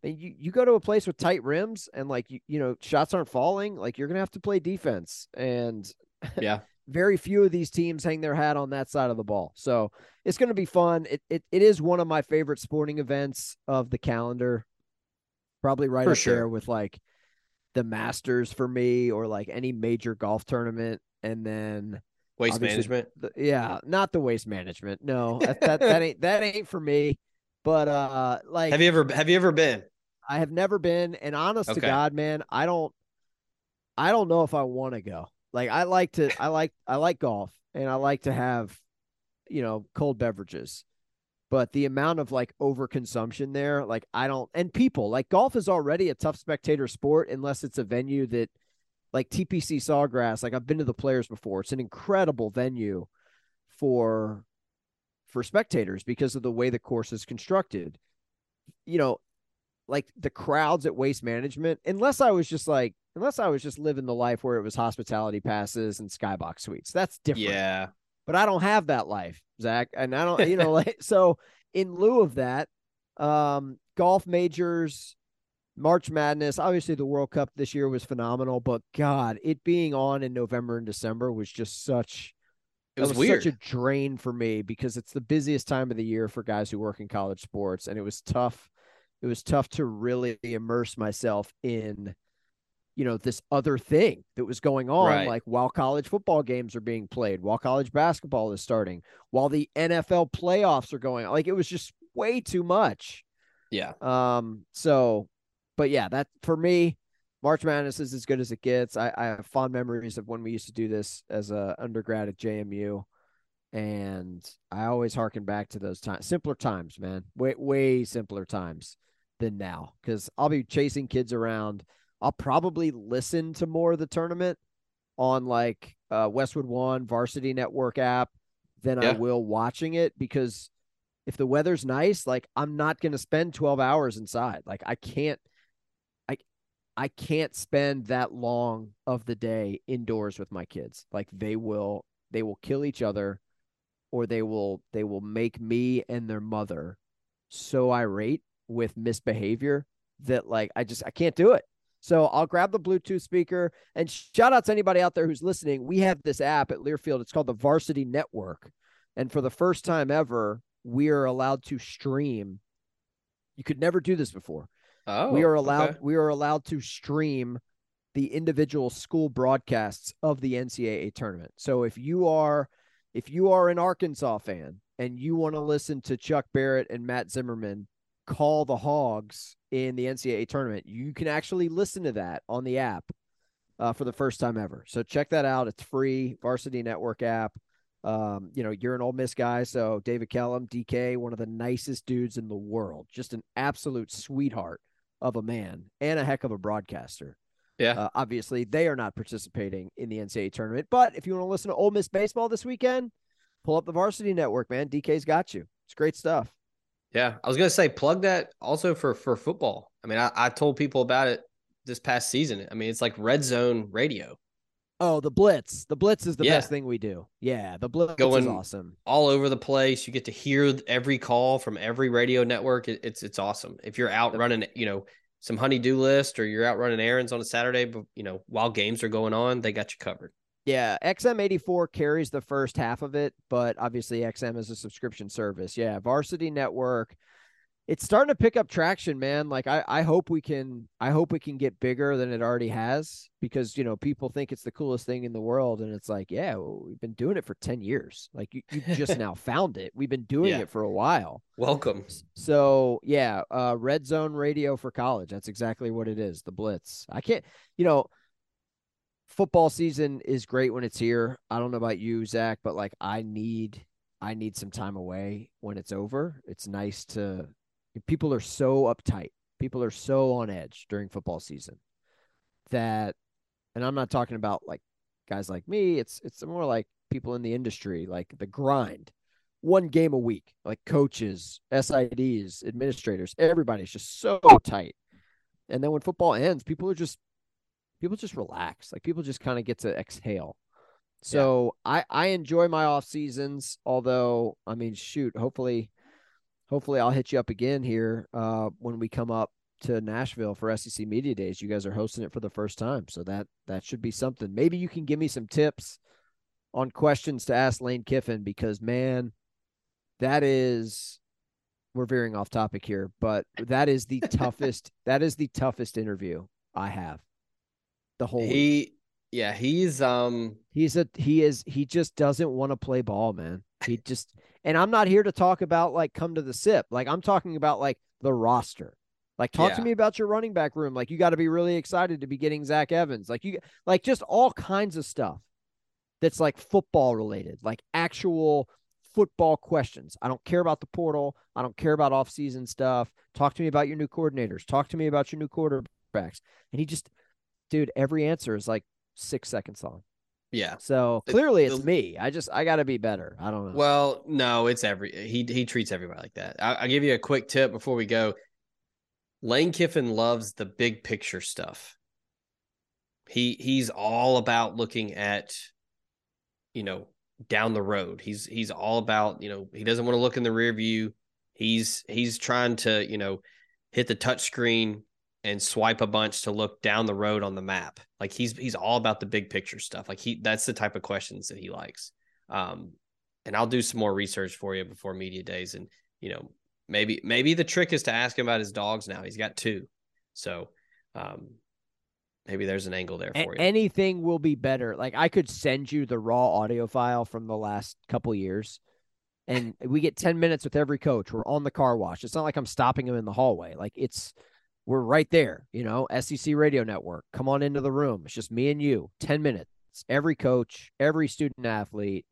you go to a place with tight rims and like, you know, shots aren't falling. Like, you're going to have to play defense. And yeah, Very few of these teams hang their hat on that side of the ball. So it's going to be fun. It is one of my favorite sporting events of the calendar, probably right up there with like the Masters for me, or like any major golf tournament. And then waste management. Yeah. Not the waste management. No, that ain't for me. But like, have you ever been? I have never been. And honest to God, man, I don't know if I want to go. Like I like golf, and I like to have, you know, cold beverages, but the amount of like overconsumption there, like I don't, and people like golf is already a tough spectator sport unless it's a venue that like TPC Sawgrass. Like I've been to the Players before. It's an incredible venue for spectators because of the way the course is constructed, you know, like the crowds at Waste Management, unless I was just living the life where it was hospitality passes and skybox suites. That's different. Yeah. But I don't have that life, Zach. And I don't, you know, like, so in lieu of that, golf majors, March Madness, obviously the World Cup this year was phenomenal, but God, it being on in November and December was just it was weird. Such a drain for me because it's the busiest time of the year for guys who work in college sports. And it was tough. It was tough to really immerse myself in, you know, this other thing that was going on, right, like while college football games are being played, while college basketball is starting, while the NFL playoffs are going on. Like it was just way too much. Yeah. So, but yeah, that for me, March Madness is as good as it gets. I have fond memories of when we used to do this as a undergrad at JMU. And I always harken back to those times, simpler times, man, way simpler times than now. 'Cause I'll be chasing kids around. I'll probably listen to more of the tournament on like Westwood One Varsity Network app than I will watching it, because if the weather's nice, like I'm not going to spend 12 hours inside. Like I can't spend that long of the day indoors with my kids. Like they will kill each other, or they will make me and their mother so irate with misbehavior that like I can't do it. So I'll grab the Bluetooth speaker, and shout out to anybody out there who's listening. We have this app at Learfield. It's called the Varsity Network. And for the first time ever, we are allowed to stream. You could never do this before. Oh, we are allowed to stream the individual school broadcasts of the NCAA tournament. So if you are an Arkansas fan and you want to listen to Chuck Barrett and Matt Zimmerman call the Hogs in the NCAA tournament, you can actually listen to that on the app for the first time ever. So check that out. It's free, Varsity Network app. You know, you're an Ole Miss guy, so David Kellum, DK, one of the nicest dudes in the world, just an absolute sweetheart of a man and a heck of a broadcaster. Yeah. Obviously they are not participating in the NCAA tournament, but if you want to listen to Ole Miss baseball this weekend, pull up the Varsity Network, man. DK's got you. It's great stuff. Yeah, I was going to say, plug that also for football. I mean, I told people about it this past season. I mean, it's like Red Zone radio. Oh, the Blitz. The Blitz is the best thing we do. Yeah, the Blitz is awesome. All over the place. You get to hear every call from every radio network. It's awesome. If you're out running, you know, some honey-do list, or you're out running errands on a Saturday, but, you know, while games are going on, they got you covered. Yeah, XM84 carries the first half of it, but obviously XM is a subscription service. Yeah, Varsity Network. It's starting to pick up traction, man. Like I hope we can get bigger than it already has, because, you know, people think it's the coolest thing in the world, and it's like, yeah, well, we've been doing it for 10 years. Like you just now found it. We've been doing it for a while. Welcome. So, yeah, Red Zone radio for college. That's exactly what it is. The Blitz. I can't, you know, football season is great when it's here. I don't know about you, Zach, but like I need some time away when it's over. It's nice to, people are so uptight. People are so on edge during football season that, and I'm not talking about like guys like me. It's more like people in the industry, like the grind, one game a week, like coaches, SIDs, administrators, everybody's just so tight. And then when football ends, people just relax. Like people just kind of get to exhale. So I enjoy my off seasons, although, I mean, shoot, hopefully I'll hit you up again here when we come up to Nashville for SEC Media Days. You guys are hosting it for the first time. So that should be something. Maybe you can give me some tips on questions to ask Lane Kiffin, because, man, that is, we're veering off topic here, but that is the toughest interview I have the whole week. Yeah, he just doesn't want to play ball, man. He just, and I'm not here to talk about like come to the sip. Like I'm talking about like the roster. Like talk to me about your running back room. Like you got to be really excited to be getting Zach Evans. Like you, like just all kinds of stuff that's like football related, like actual football questions. I don't care about the portal. I don't care about offseason stuff. Talk to me about your new coordinators. Talk to me about your new quarterbacks. And he just, dude, every answer is like 6 seconds long. Yeah. So clearly it's me. I got to be better. I don't know. Well, no, it's he treats everybody like that. I'll give you a quick tip before we go. Lane Kiffin loves the big picture stuff. He's all about looking at, down the road. He's all about, he doesn't want to look in the rear view. He's trying to, hit the touch screen and swipe a bunch to look down the road on the map. Like he's all about the big picture stuff. Like that's the type of questions that he likes. And I'll do some more research for you before media days. And, maybe the trick is to ask him about his dogs. Now he's got two. So, maybe there's an angle there for you. Anything will be better. Like I could send you the raw audio file from the last couple years, and we get 10 minutes with every coach. We're on the car wash. It's not like I'm stopping him in the hallway. Like we're right there, SEC Radio Network. Come on into the room. It's just me and you. 10 minutes. Every coach, every student athlete.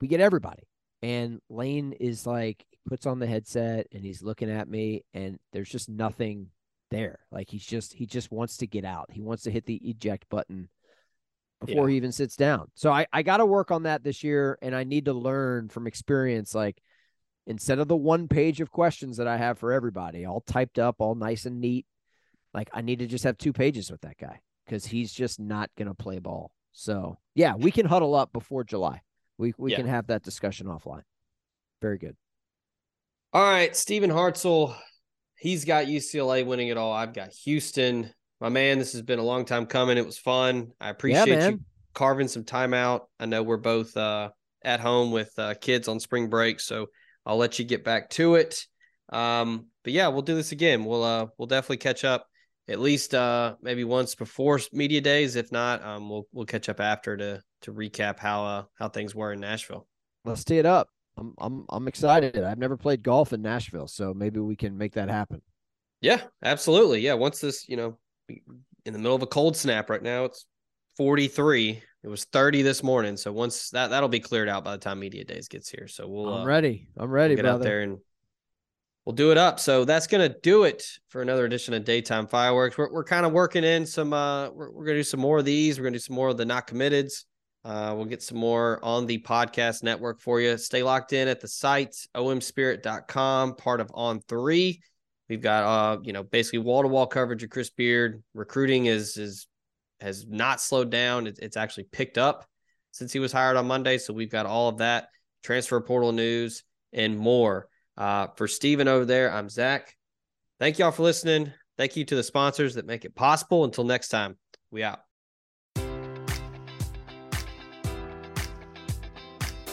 We get everybody. And Lane is like, puts on the headset and he's looking at me, and there's just nothing there. Like he just wants to get out. He wants to hit the eject button before he even sits down. So I got to work on that this year, and I need to learn from experience, like, instead of the one page of questions that I have for everybody, all typed up, all nice and neat, like I need to just have 2 pages with that guy, because he's just not going to play ball. So, yeah, we can huddle up before July. We can have that discussion offline. Very good. All right, Stephen Hartzell, he's got UCLA winning it all. I've got Houston. My man, this has been a long time coming. It was fun. I appreciate you carving some time out. I know we're both at home with kids on spring break, so I'll let you get back to it. But yeah, we'll do this again. We'll definitely catch up at least maybe once before media days. If not, we'll catch up after to recap how things were in Nashville. Let's tee it up. I'm excited. I've never played golf in Nashville, so maybe we can make that happen. Yeah, absolutely. Yeah. Once this, in the middle of a cold snap right now, it's 43. It was 30 this morning. So once that'll be cleared out by the time media days gets here. So I'm ready. We'll get out there and we'll do it up. So that's going to do it for another edition of Daytime Fireworks. We're kind of working in some, we're going to do some more of these. We're going to do some more of the not committeds. We'll get some more on the podcast network for you. Stay locked in at the site, omspirit.com, part of On3. We've got, basically wall-to-wall coverage of Chris Beard. Recruiting has not slowed down. It's actually picked up since he was hired on Monday. So we've got all of that, transfer portal news, and more. For Steven over there, I'm Zach. Thank y'all for listening. Thank you to the sponsors that make it possible. Until next time, we out.